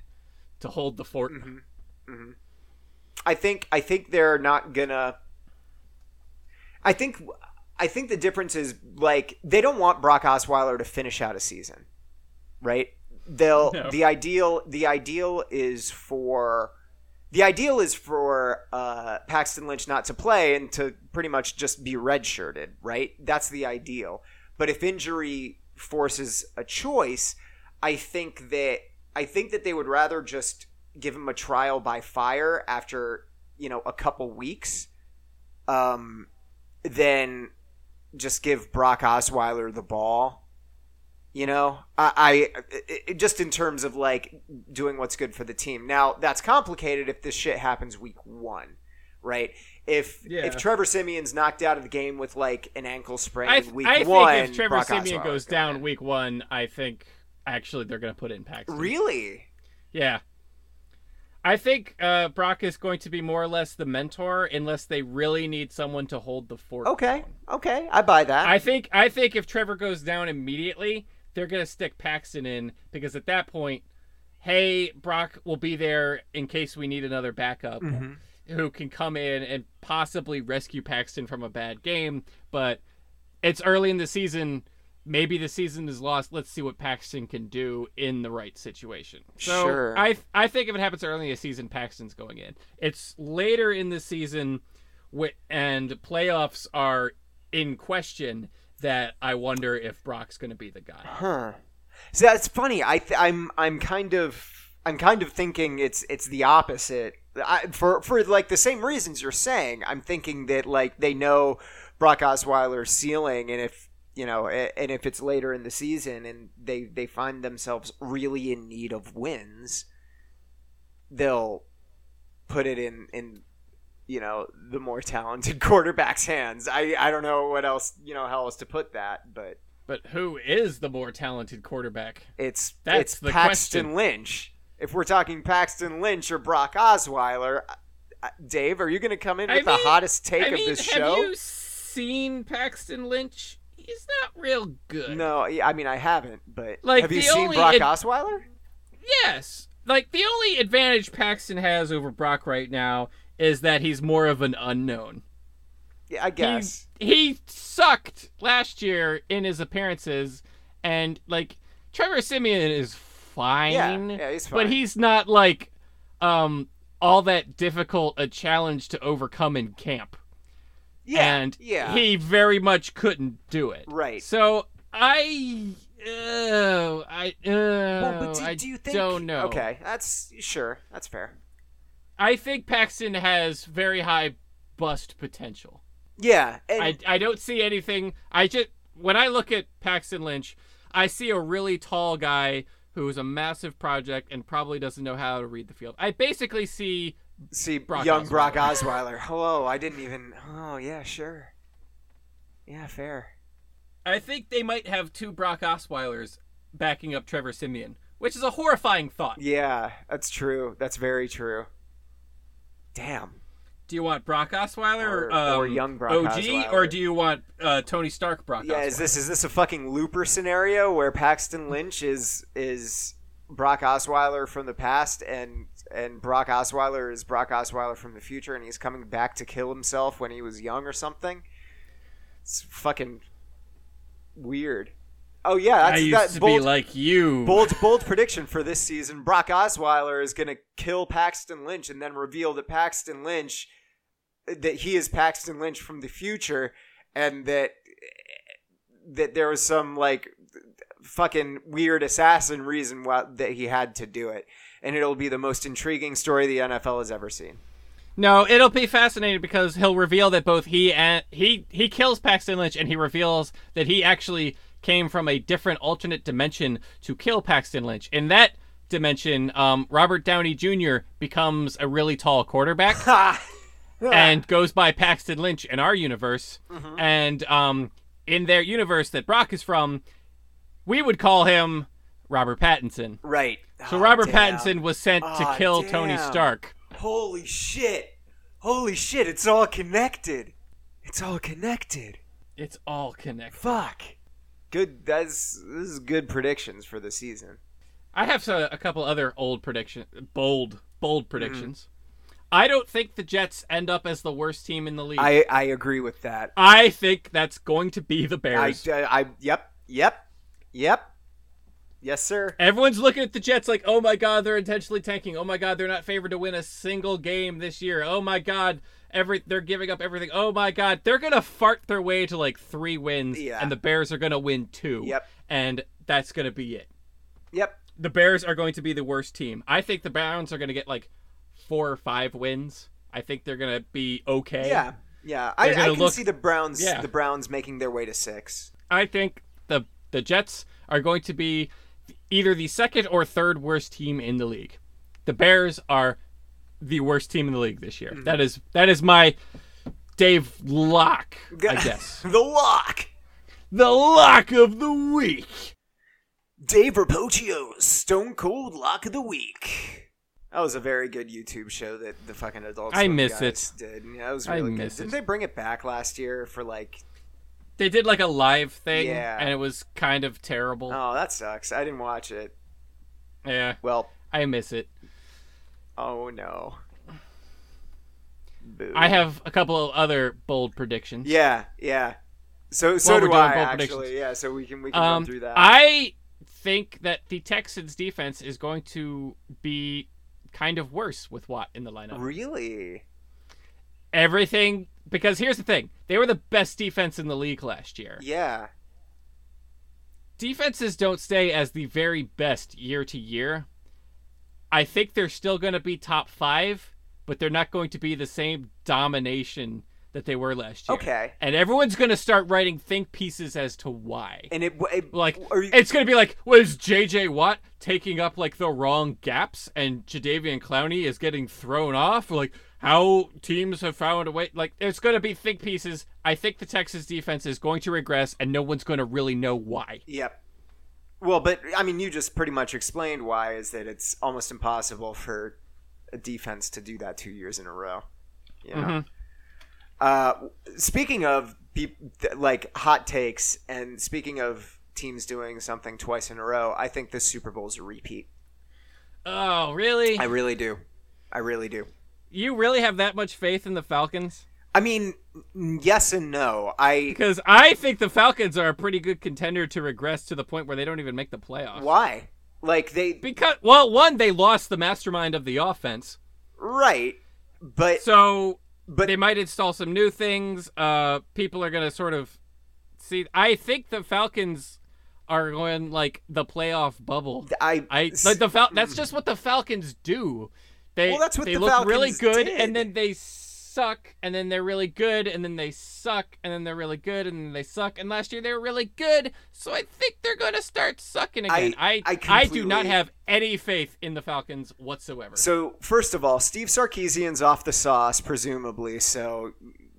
to hold the fort. Mm-hmm. Mm-hmm. I think they're not gonna... I think the difference is, like, they don't want Brock Osweiler to finish out a season, right? The ideal is for Paxton Lynch not to play and to pretty much just be redshirted, right? That's the ideal. But if injury forces a choice, I think that they would rather just give him a trial by fire after, a couple weeks, than just give Brock Osweiler the ball. I just in terms of, like, doing what's good for the team. Now, that's complicated if this shit happens week 1, right? If Trevor Simeon's knocked out of the game with, like, an ankle sprain week 1, I think if Trevor Siemian goes down week 1, I think actually they're going to put in Paxton. Really? Yeah. I think Brock is going to be more or less the mentor, unless they really need someone to hold the fort. Okay, down. Okay, I buy that. I think if Trevor goes down immediately, they're going to stick Paxton in, because at that point, hey, Brock will be there in case we need another backup mm-hmm. who can come in and possibly rescue Paxton from a bad game. But it's early in the season. Maybe the season is lost. Let's see what Paxton can do in the right situation. So sure. I think if it happens early in the season, Paxton's going in. It's later in the season and playoffs are in question that I wonder if Brock's going to be the guy. Huh. So that's funny. I'm kind of thinking it's the opposite. For like the same reasons you're saying, I'm thinking that, like, they know Brock Osweiler's ceiling, and if you know, and if it's later in the season and they find themselves really in need of wins, they'll put it in you know, the more talented quarterback's hands. I don't know what else, you know, how else to put that, but. But who is the more talented quarterback? It's the Paxton question. Lynch. If we're talking Paxton Lynch or Brock Osweiler, Dave, are you going to come in with the hottest take of this show? Have you seen Paxton Lynch? He's not real good. No, I mean, I haven't, but like, have you seen Brock Osweiler? Yes. Like, the only advantage Paxton has over Brock right now is that he's more of an unknown. Yeah, I guess. He sucked last year in his appearances, and, like, Trevor Siemian is fine. Yeah, he's fine. But he's not, like, all that difficult a challenge to overcome in camp. Yeah, and he very much couldn't do it. Right. So, do you think... don't know. Okay, that's... Sure, that's fair. I think Paxton has very high bust potential. Yeah. And I don't see anything. When I look at Paxton Lynch, I see a really tall guy who is a massive project and probably doesn't know how to read the field. I basically see Brock Osweiler. Hello, I didn't even. Oh, yeah, sure. Yeah, fair. I think they might have two Brock Osweilers backing up Trevor Siemian, which is a horrifying thought. Yeah, that's true. That's very true. Damn. Do you want Brock Osweiler or young Brock Osweiler? OG, or do you want Tony Stark Brock Osweiler? Yeah, is this a fucking Looper scenario where Paxton Lynch is Brock Osweiler from the past and Brock Osweiler is Brock Osweiler from the future and he's coming back to kill himself when he was young or something? It's fucking weird. Oh yeah, that's bold, be like you. Bold prediction for this season: Brock Osweiler is gonna kill Paxton Lynch, and then reveal that Paxton Lynch, that he is Paxton Lynch from the future, and that there was some like fucking weird assassin reason why that he had to do it, and it'll be the most intriguing story the NFL has ever seen. No, it'll be fascinating because he'll reveal that both he kills Paxton Lynch, and he reveals that he actually came from a different alternate dimension to kill Paxton Lynch. In that dimension, Robert Downey Jr. becomes a really tall quarterback and goes by Paxton Lynch in our universe. Mm-hmm. And in their universe that Brock is from, we would call him Robert Pattinson. Right. So Pattinson was sent to kill Tony Stark. Holy shit. It's all connected. Fuck. Good. This is good predictions for the season. I have a couple other bold predictions. Mm. I don't think the Jets end up as the worst team in the league. I agree with that. I think that's going to be the Bears. Yep. Yes, sir. Everyone's looking at the Jets like, oh my God, they're intentionally tanking. Oh my God, they're not favored to win a single game this year. Oh my God. They're giving up everything. Oh my God, they're gonna fart their way to like 3 wins, and the Bears are gonna win 2. Yep, and that's gonna be it. Yep, the Bears are going to be the worst team. I think the Browns are gonna get like 4 or 5 wins. I think they're gonna be okay. Yeah. I can see the Browns. Yeah. The Browns making their way to 6. I think the Jets are going to be either the second or third worst team in the league. The Bears are the worst team in the league this year. Mm-hmm. That is my Dave lock, I guess. The lock of the week. Dave Rapoccio's Stone Cold Lock of the Week. That was a very good YouTube show that the fucking adults did. Yeah, that was really good. Didn't they bring it back last year for like? They did like a live thing, and it was kind of terrible. Oh, that sucks. I didn't watch it. Yeah. Well, I miss it. Oh, no. Boo. I have a couple of other bold predictions. Yeah. So do I, actually. Yeah, so we can run through that. I think that the Texans' defense is going to be kind of worse with Watt in the lineup. Really? Everything, because here's the thing. They were the best defense in the league last year. Yeah. Defenses don't stay as the very best year to year. I think they're still going to be top 5, but they're not going to be the same domination that they were last year. Okay. And everyone's going to start writing think pieces as to why. And it's going to be like, was J.J. Watt taking up like the wrong gaps and Jadeveon Clowney is getting thrown off? Like how teams have found a way. Like it's going to be think pieces. I think the Texas defense is going to regress and no one's going to really know why. Yep. Well, but I mean, you just pretty much explained why is that it's almost impossible for a defense to do that 2 years in a row. You know? Mm-hmm. Speaking of like hot takes and speaking of teams doing something twice in a row, I think this Super Bowl is a repeat. Oh, really? I really do. I really do. You really have that much faith in the Falcons? I mean, yes and no. Because I think the Falcons are a pretty good contender to regress to the point where they don't even make the playoffs. Why? Like one, they lost the mastermind of the offense. Right. But they might install some new things. People are going to sort of see. I think the Falcons are going like the playoff bubble. That's just what the Falcons do. They look really good, and then they suck, and then they're really good, and then they suck, and then they're really good, and then they suck. And last year they were really good, so I think they're going to start sucking again. I do not have any faith in the Falcons whatsoever. So first of all, Steve Sarkisian's off the sauce, presumably. So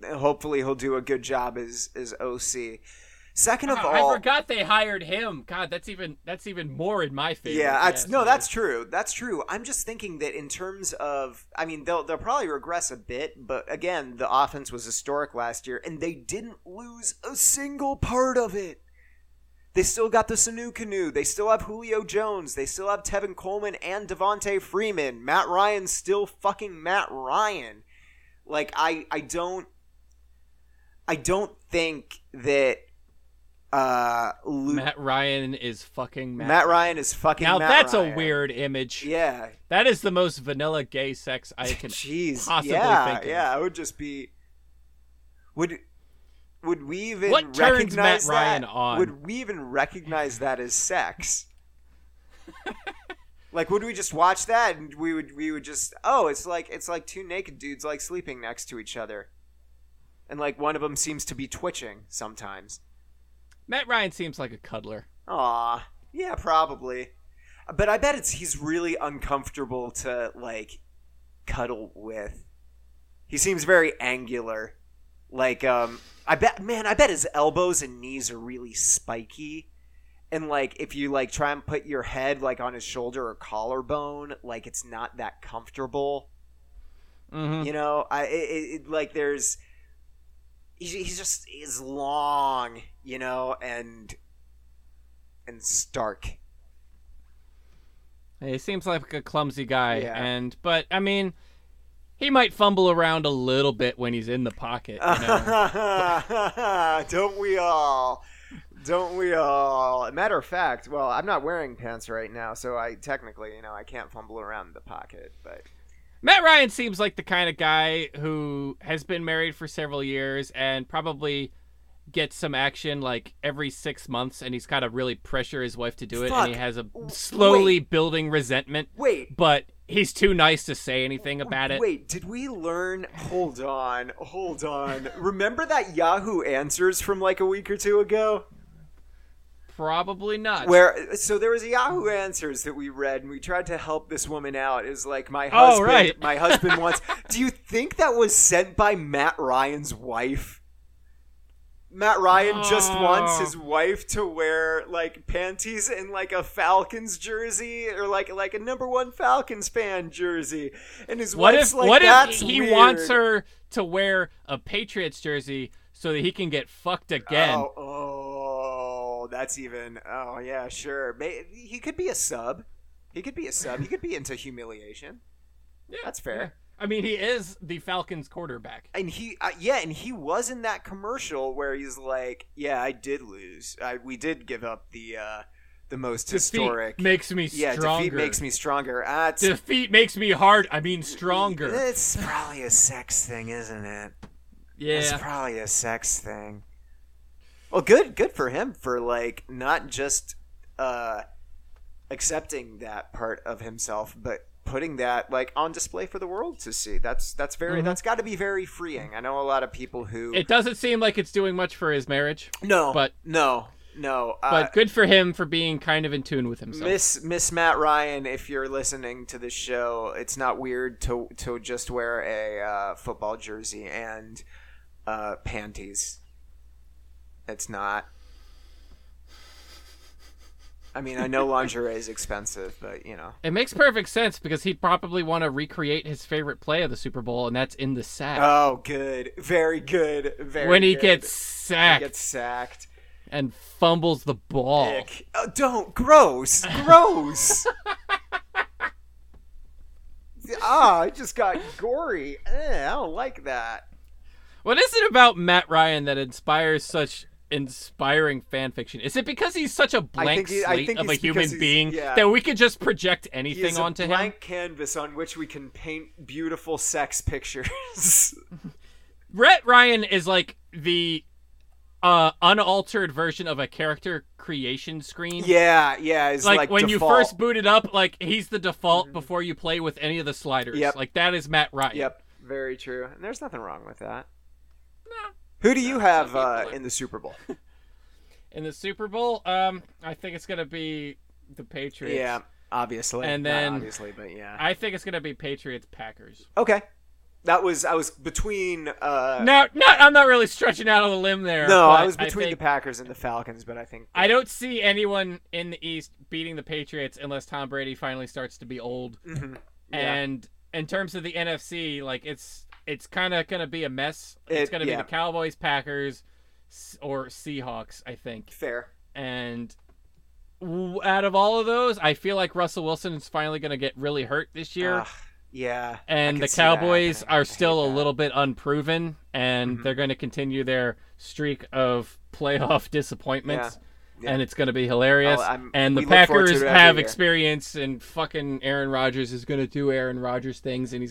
hopefully he'll do a good job as OC. Second of all, I forgot they hired him. God, that's even more in my favor. Yeah, that's true. That's true. I'm just thinking that in terms of, I mean, they'll probably regress a bit, but again, the offense was historic last year, and they didn't lose a single part of it. They still got the Sanu Canoe. They still have Julio Jones. They still have Tevin Coleman and Devontae Freeman. Matt Ryan's still fucking Matt Ryan. Like I don't think that. Matt Ryan is fucking Matt Ryan is fucking now Matt that's Ryan. A weird image. Yeah, that is the most vanilla gay sex I can possibly think of. Yeah, I would just be. Would we even what recognize turns Matt that? Ryan on? Would we even recognize that as sex? Like, would we just watch that and we would just it's like two naked dudes like sleeping next to each other, and like one of them seems to be twitching sometimes. Matt Ryan seems like a cuddler. Aw, yeah, probably. But I bet he's really uncomfortable to, like, cuddle with. He seems very angular. Like, I bet his elbows and knees are really spiky. And, like, if you, like, try and put your head, like, on his shoulder or collarbone, like, it's not that comfortable. Mm-hmm. You know, there's... He's long, you know, and stark. He seems like a clumsy guy, yeah. But I mean, he might fumble around a little bit when he's in the pocket. You know? Don't we all? Don't we all? Matter of fact, well, I'm not wearing pants right now, so I technically, you know, I can't fumble around in the pocket, but. Matt Ryan seems like the kind of guy who has been married for several years and probably gets some action like every 6 months, and he's got to really pressure his wife to do it. Fuck. And he has a slowly building resentment. Wait. But he's too nice to say anything about it. Wait, did we learn? Hold on. Remember that Yahoo Answers from like a week or two ago? Probably not. So there was a Yahoo Answers that we read, and we tried to help this woman out. Is like my husband. Oh, right. My husband wants. Do you think that was sent by Matt Ryan's wife? Matt Ryan just wants his wife to wear like panties and like a Falcons jersey or like a number one Falcons fan jersey, and his wife's like, what if he wants her to wear a Patriots jersey so that he can get fucked again? That's even. Oh yeah, sure. He could be a sub. He could be into humiliation. Yeah, that's fair. Yeah. I mean, he is the Falcons quarterback, and he was in that commercial where he's like, "Yeah, I did lose. We did give up the most defeat historic. Makes me stronger. Yeah, defeat makes me stronger. Defeat makes me hard. I mean, stronger. It's probably a sex thing, isn't it? Yeah, it's probably a sex thing." Well, good for him for like not just accepting that part of himself, but putting that like on display for the world to see. That's very that's got to be very freeing. I know a lot of people who it doesn't seem like it's doing much for his marriage. But good for him for being kind of in tune with himself. Miss Matt Ryan, if you're listening to the show, it's not weird to just wear a football jersey and panties. It's not. I mean, I know lingerie is expensive, but, you know. It makes perfect sense because he'd probably want to recreate his favorite play of the Super Bowl, and that's in the sack. Oh, good. Very good. Very good. When he gets sacked. He gets sacked. And fumbles the ball. Ick. Oh, don't. Gross. Gross. It just got gory. I don't like that. What is it about Matt Ryan that inspires such inspiring fan fiction? Is it because he's such a blank slate of a human being that we could just project anything onto him? He's a blank canvas on which we can paint beautiful sex pictures. Matt Ryan is like the unaltered version of a character creation screen. Yeah. It's like when default. You first boot it up, like he's the default before you play with any of the sliders. Yep. Like that is Matt Ryan. Yep, very true. And there's nothing wrong with that. No. Who do you have in the Super Bowl? In the Super Bowl, I think it's gonna be the Patriots. Yeah, obviously. And then I think it's gonna be Patriots-Packers. Okay. I was between. I'm not really stretching out on the limb there. No, I was between the Packers and the Falcons, but I think I don't see anyone in the East beating the Patriots unless Tom Brady finally starts to be old. Mm-hmm. Yeah. And in terms of the NFC, like it's kind of going to be a mess. It's going to be the Cowboys, Packers, or Seahawks, I think. Fair. And out of all of those, I feel like Russell Wilson is finally going to get really hurt this year. Yeah, and the Cowboys are still a little bit unproven, and they're going to continue their streak of playoff disappointments, and it's going to be hilarious. And the Packers have experience, and fucking Aaron Rodgers is going to do Aaron Rodgers things, and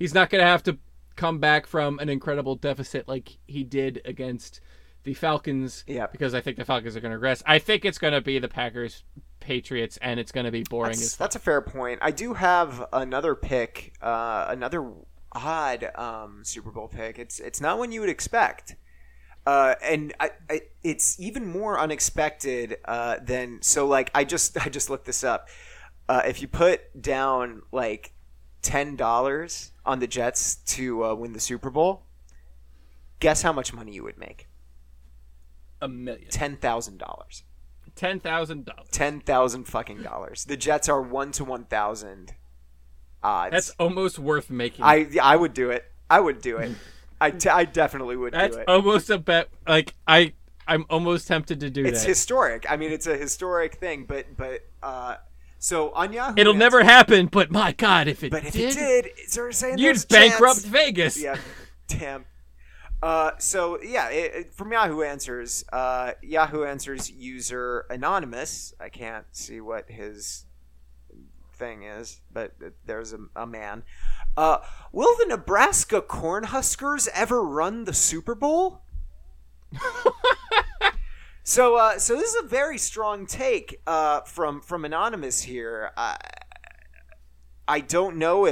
he's not going to have to come back from an incredible deficit like he did against the Falcons, because I think the Falcons are going to regress. I think it's going to be the Packers, Patriots, and it's going to be boring as fuck. That's a fair point. I do have another pick, another odd Super Bowl pick. It's not one you would expect, and it's even more unexpected than so. Like I just looked this up. If you put down like $10 on the Jets to win the Super Bowl, guess how much money you would make? $1 million. $10,000. $10,000. $10,000 fucking dollars. The Jets are 1 to 1,000 odds. That's almost worth making. I would do it. I would do it. I definitely would do it. That's almost a bet. Like I'm almost tempted to do that. It's historic. I mean, it's a historic thing. But so on Yahoo, it'll never happen. But my God, if it did, so saying you'd bankrupt Vegas. Yeah, damn. So yeah, from Yahoo Answers, user Anonymous. I can't see what his thing is, but there's a man. Will the Nebraska Cornhuskers ever run the Super Bowl? So this is a very strong take from Anonymous here. I don't know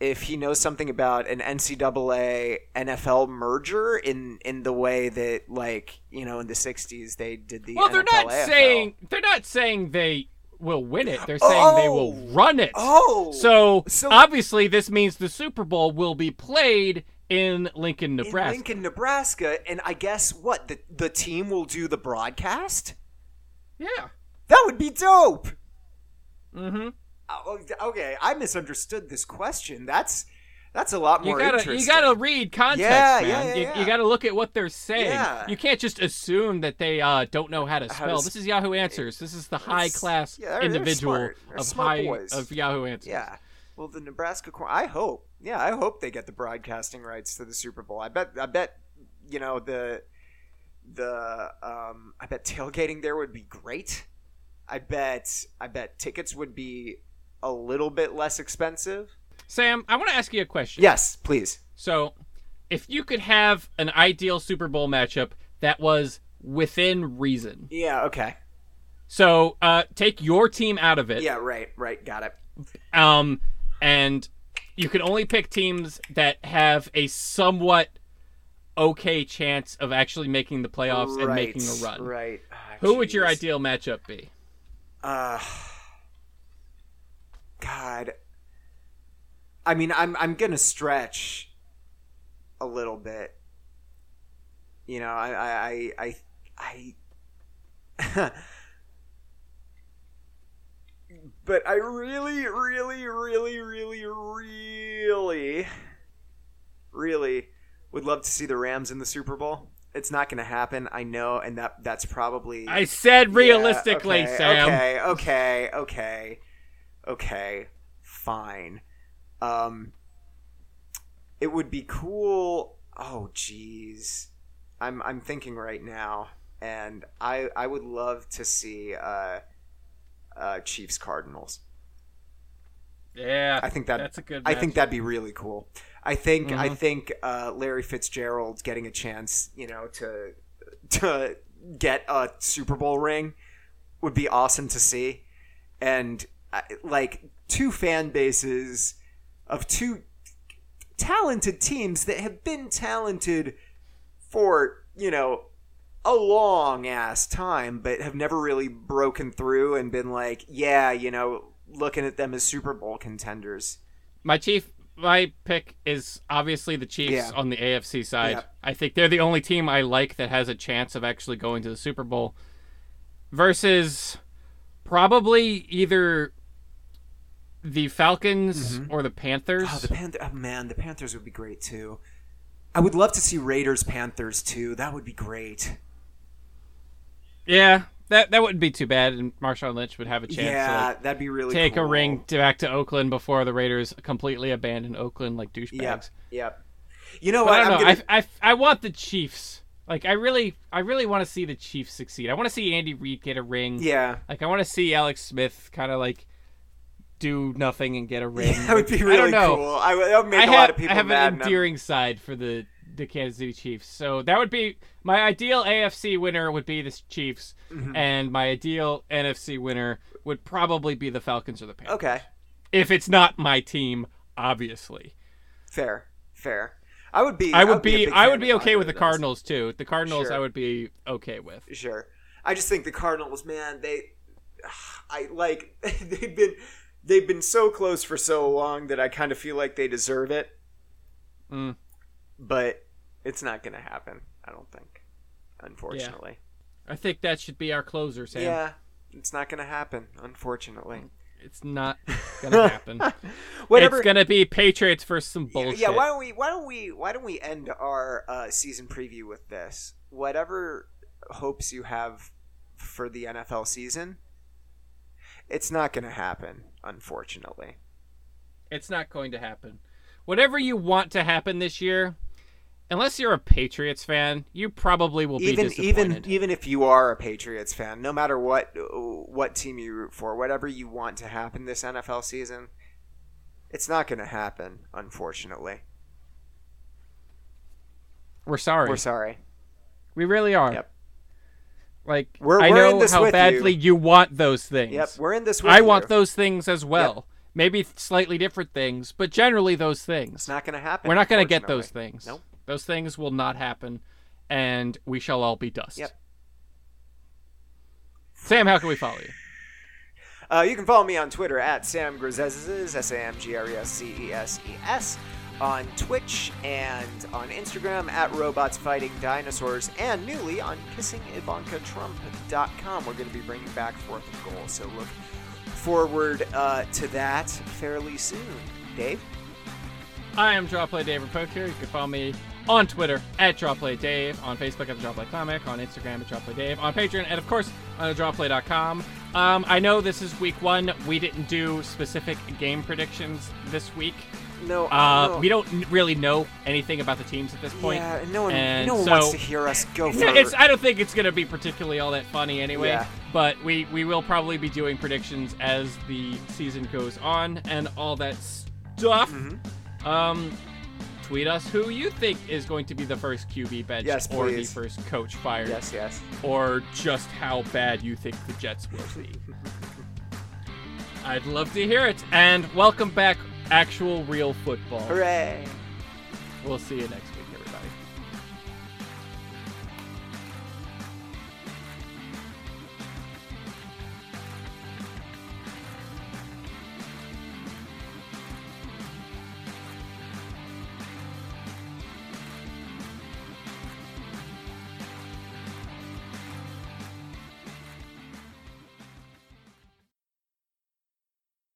if he knows something about an NCAA NFL merger in the way that, like, you know, in the 60s they did the NFL. Well, they're not saying they will win it. They're saying they will run it. Oh. So obviously this means the Super Bowl will be played in Lincoln, Nebraska. And I guess what? The team will do the broadcast? Yeah. That would be dope. Mm-hmm. Okay, I misunderstood this question. That's a lot more interesting. You gotta read context, man. You gotta look at what they're saying. Yeah. You can't just assume that they don't know how to spell. This is Yahoo Answers. This is the high class individual of Yahoo Answers. Yeah. Well, the Nebraska I hope they get the broadcasting rights to the Super Bowl. I bet you know I bet tailgating there would be great. I bet tickets would be a little bit less expensive. Sam, I want to ask you a question. Yes, please. So, if you could have an ideal Super Bowl matchup that was within reason. Yeah, okay. So take your team out of it. Yeah, right. Got it. And you can only pick teams that have a somewhat okay chance of actually making the playoffs and making a run. Right. Oh, who would your ideal matchup be? God. I mean, I'm gonna stretch a little bit. You know, I but I really would love to see the Rams in the Super Bowl. It's not going to happen, I know, and that's probably... I said realistically, yeah, okay, Sam. Okay, fine. It would be cool... Oh, jeez. I'm thinking right now, and I would love to see... Chiefs Cardinals. Yeah, I think that's a good match. I think that'd be really cool. I think Larry Fitzgerald's getting a chance, you know, to get a Super Bowl ring would be awesome to see. And like two fan bases of two talented teams that have been talented for, you know, a long ass time, but have never really broken through and been like, yeah, you know, looking at them as Super Bowl contenders. My pick is obviously the Chiefs on the AFC side. Yeah. I think they're the only team I like that has a chance of actually going to the Super Bowl versus probably either the Falcons or the Panthers. Oh, the Panthers would be great too. I would love to see Raiders Panthers too. That would be great. Yeah, that wouldn't be too bad, and Marshawn Lynch would have a chance. Yeah, to, like, that'd be really take cool. a ring back to Oakland before the Raiders completely abandon Oakland like douchebags. Yep. You know what? I want the Chiefs. Like, I really want to see the Chiefs succeed. I want to see Andy Reid get a ring. Yeah. Like, I want to see Alex Smith kind of like do nothing and get a ring. Yeah, that would be really cool. That would make a lot of people mad. I have an endearing side for the Kansas City Chiefs. So that would be my ideal AFC winner would be the Chiefs, and my ideal NFC winner would probably be the Falcons or the Panthers. Okay. If it's not my team, obviously. Fair. I would be okay with the Cardinals too. The Cardinals I would be okay with. Sure. I just think the Cardinals, man, they've been so close for so long that I kind of feel like they deserve it. Mm. But it's not going to happen, I don't think, unfortunately. Yeah. I think that should be our closer, Sam. Yeah, it's not going to happen, unfortunately. It's not going to happen. Whatever. It's going to be Patriots versus some bullshit. Yeah, why don't we end our season preview with this? Whatever hopes you have for the NFL season, it's not going to happen, unfortunately. It's not going to happen. Whatever you want to happen this year, unless you're a Patriots fan, you probably will be disappointed. Even if you are a Patriots fan, no matter what team you root for, whatever you want to happen this NFL season, it's not going to happen, unfortunately. We're sorry. We really are. Yep. Like, I know how badly you want those things. Yep, we're in this with you. I want those things as well. Yep. Maybe slightly different things, but generally those things. It's not going to happen. We're not going to get those things. Nope. Those things will not happen, and we shall all be dust. Yep. Sam, how can we follow you? You can follow me on Twitter at Sam Grezses, SamGrezses, on Twitch and on Instagram at Robots Fighting Dinosaurs, and newly on KissingIvankaTrump.com. We're going to be bringing back Fourth and Goal, so look forward to that fairly soon. Dave? I am Draw Play Dave Rapoccio. You can follow me on Twitter at Draw Play Dave, on Facebook at the Draw Play Comic, on Instagram at Draw Play Dave, on Patreon, and of course on drawplay.com. I know this is week one. We didn't do specific game predictions this week. No, we don't really know anything about the teams at this point. Yeah, no one wants to hear us go for it. I don't think it's going to be particularly all that funny anyway. Yeah. But we will probably be doing predictions as the season goes on and all that stuff. Mm-hmm. Tweet us who you think is going to be the first QB bench or the first coach fired. Yes. Or just how bad you think the Jets will be. I'd love to hear it. And welcome back, actual real football. Hooray. We'll see you next week.